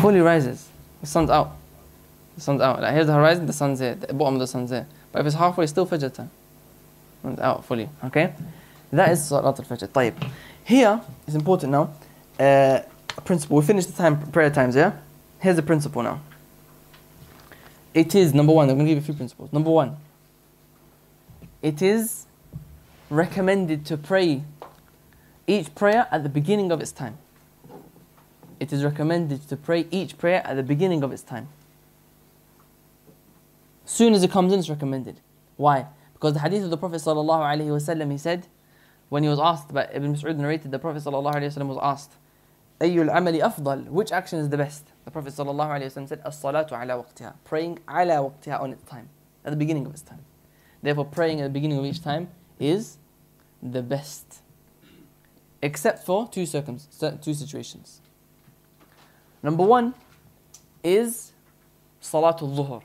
Fully rises. The sun's out. The sun's out. Like here's the horizon, the sun's here. The bottom of the sun's here. But if it's halfway, it's still Fajr time. It's out fully. Okay? That is Salat al-Fajr. Tayyib. Here, it's important now. Uh, principle. We finished the time, prayer times, yeah? Here's the principle now. It is, number one, I'm going to give you a few principles. Number one, it is recommended to pray each prayer at the beginning of its time. It is recommended to pray each prayer at the beginning of its time. As soon as it comes in, it's recommended. Why? Because the hadith of the Prophet ﷺ, he said, when he was asked, but Ibn Mas'ud narrated, the Prophet ﷺ was asked, أَيُّ الْعَمَلِ أَفْضَلُ Which action is the best? The Prophet ﷺ said, الصَّلَاةُ عَلَى وَقْتِهَا Praying عَلَى وَقْتِهَا on its time, at the beginning of its time. Therefore, praying at the beginning of each time is the best. Except for two, two situations. Number one is Salatul Dhuhr.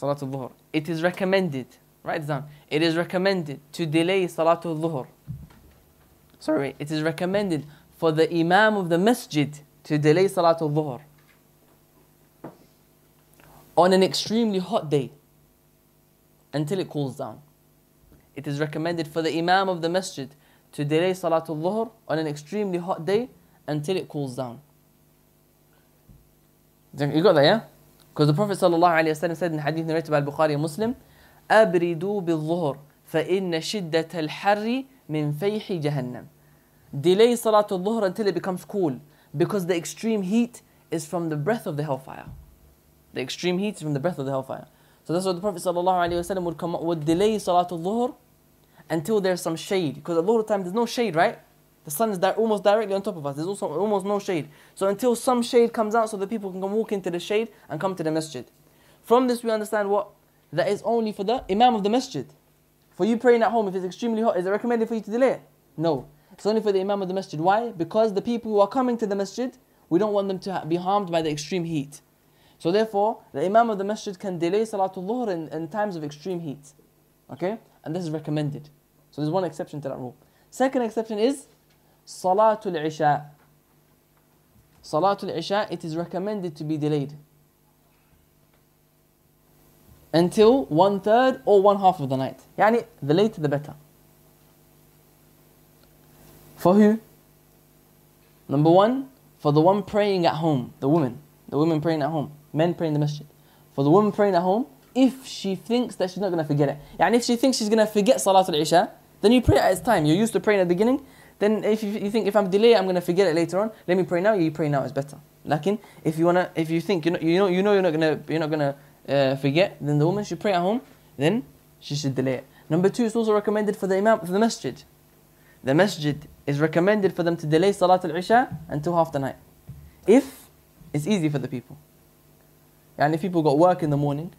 Salatul Dhuhr. It is recommended, write it down. It is recommended to delay Salatul Dhuhr. Sorry, it is recommended for the Imam of the Masjid to delay Salatul Dhuhr. On an extremely hot day until it cools down. It is recommended for the Imam of the Masjid to delay Salatul Dhuhr on an extremely hot day until it cools down. You got that, yeah? Because the Prophet ﷺ said in hadith narrated by Al-Bukhari and Muslim, أَبْرِدُوا بِالظُّهُرِ فَإِنَّ شِدَّةَ الْحَرِّ مِنْ فَيْحِ جَهَنَّمِ Delay Salatul Dhuhr until it becomes cool, because the extreme heat is from the breath of the hellfire. The extreme heat is from the breath of the hellfire. So that's why the Prophet ﷺ would, come, would delay Salatul Dhuhr until there's some shade. Because a lot of the time there's no shade, right? The sun is di almost directly on top of us. There's also almost no shade. So until some shade comes out so that people can walk into the shade and come to the masjid. From this we understand what? That is only for the Imam of the masjid. For you praying at home, if it's extremely hot, is it recommended for you to delay? No. It's only for the imam of the masjid. Why? Because the people who are coming to the masjid, we don't want them to be harmed by the extreme heat. So therefore, the imam of the masjid can delay Salatul Dhuhr in, in times of extreme heat. Okay? And this is recommended. So there's one exception to that rule. Second exception is Salatul Isha. Salatul Isha, it is recommended to be delayed until one third or one half of the night. Yani, the later the better. For who? Number one, for the one praying at home, the woman. The woman praying at home, men praying in the masjid. For the woman praying at home, if she thinks that she's not going to forget it. Yani, if she thinks she's going to forget Salatul Isha, then you pray at its time. You're used to praying at the beginning. Then if you, you think, if I'm delayed, I'm going to forget it later on. Let me pray now. You pray now, it's better. Lakin, if you wanna, if you think you're not, you know, you know you're not gonna, you're not gonna. Uh, forget, then the woman should pray at home, then she should delay it. Number two, it's also recommended for the imam for the masjid. The masjid is recommended for them to delay Salat al-Isha until half the night, if it's easy for the people. And if people got work in the morning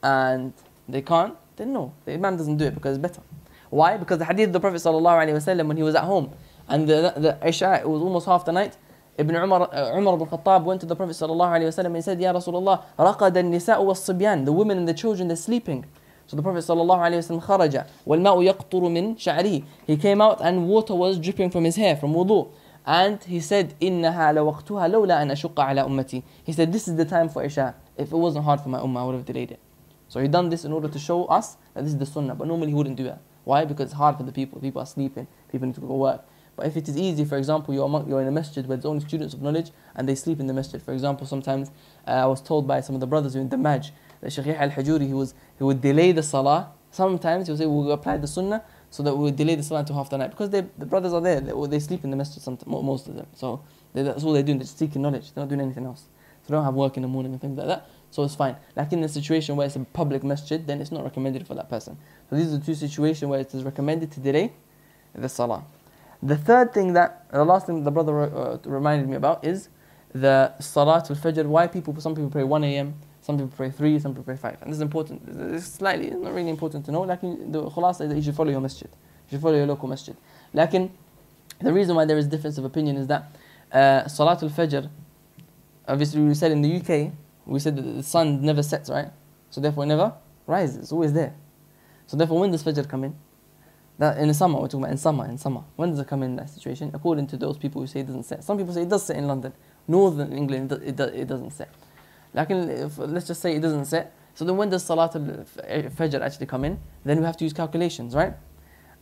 and they can't, then no, the imam doesn't do it because it's better. Why? Because the hadith of the Prophet sallallahu alaihi wasallam when he was at home and the, the Isha, it was almost half the night. Ibn Umar, uh, Umar ibn Khattab went to the Prophet sallallahu alaihi wasallam and said, Ya Rasulullah, raqad al-nisa'u was-sibyan, the women and the children, they're sleeping. So the Prophet sallallahu alaihi wasallam kharaja, wal-ma'u yaqturu min sha'rihi. He came out and water was dripping from his hair, from wudu. And he said, Innaha lawaqtuha lawla an ashqa ala ummati. He said, this is the time for Isha. If it wasn't hard for my ummah, I would have delayed it. So he done this in order to show us that this is the sunnah. But normally he wouldn't do that. Why? Because it's hard for the people. People are sleeping. People need to go to work. But if it is easy, for example, you're among, you're in a masjid where there's only students of knowledge and they sleep in the masjid. For example, sometimes uh, I was told by some of the brothers who in the Damaj, that Shagiah al Hajuri, he was he would delay the salah. Sometimes he would say, we'll apply the sunnah so that we would delay the salah until half the night. Because they, the brothers are there, they, they sleep in the masjid, some, most of them. So they, that's all they're doing, they're just seeking knowledge, they're not doing anything else. So they don't have work in the morning and things like that. So it's fine. Like in the situation where it's a public masjid, then it's not recommended for that person. So these are the two situations where it is recommended to delay the salah. The third thing that, the last thing the brother uh, reminded me about is the Salat al-Fajr. Why people, some people pray one A M, some people pray three, some people pray five. And this is important, it's slightly, it's not really important to know. Like the khalas is that you should follow your masjid. You should follow your local masjid. Lakin, the reason why there is difference of opinion is that uh, Salat al-Fajr, obviously we said in the U K, we said that the sun never sets, right? So therefore it never rises, it's always there. So therefore when does Fajr come in? That in the summer, we're talking about in summer, in summer. When does it come in that situation? According to those people who say it doesn't set. Some people say it does set in London. Northern England, it, do, it doesn't set. Like in, if, let's just say it doesn't set. So then when does Salat al-Fajr actually come in? Then we have to use calculations, right?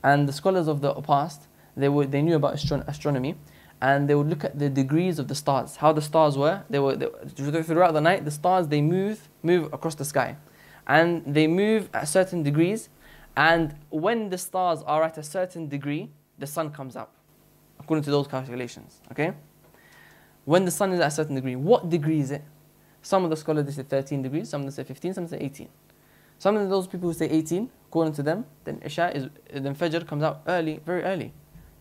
And the scholars of the past, they, were, they knew about astron astronomy. And they would look at the degrees of the stars, how the stars were. They were they, throughout the night, the stars, they move, move across the sky. And they move at certain degrees. And when the stars are at a certain degree, the sun comes up, according to those calculations, okay? When the sun is at a certain degree, what degree is it? Some of the scholars, they say thirteen degrees, some of them say fifteen, some say eighteen. Some of those people who say eighteen, according to them, then Isha is, then Fajr comes out early, very early.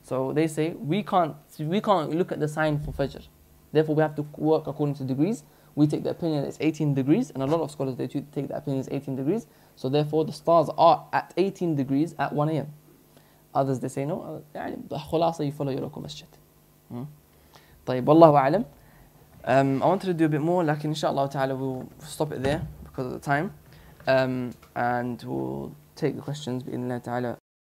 So they say, we can't, we can't look at the sign for Fajr. Therefore, we have to work according to degrees. We take the opinion that it's eighteen degrees, and a lot of scholars, they take the opinion it's eighteen degrees. So therefore, the stars are at eighteen degrees at one A M. Others, they say no. You follow your local masjid. Wallahu a'lam. I wanted to do a bit more, like inshallah ta'ala, we'll stop it there because of the time. Um, and we'll take the questions, bi'idhnillah ta'ala.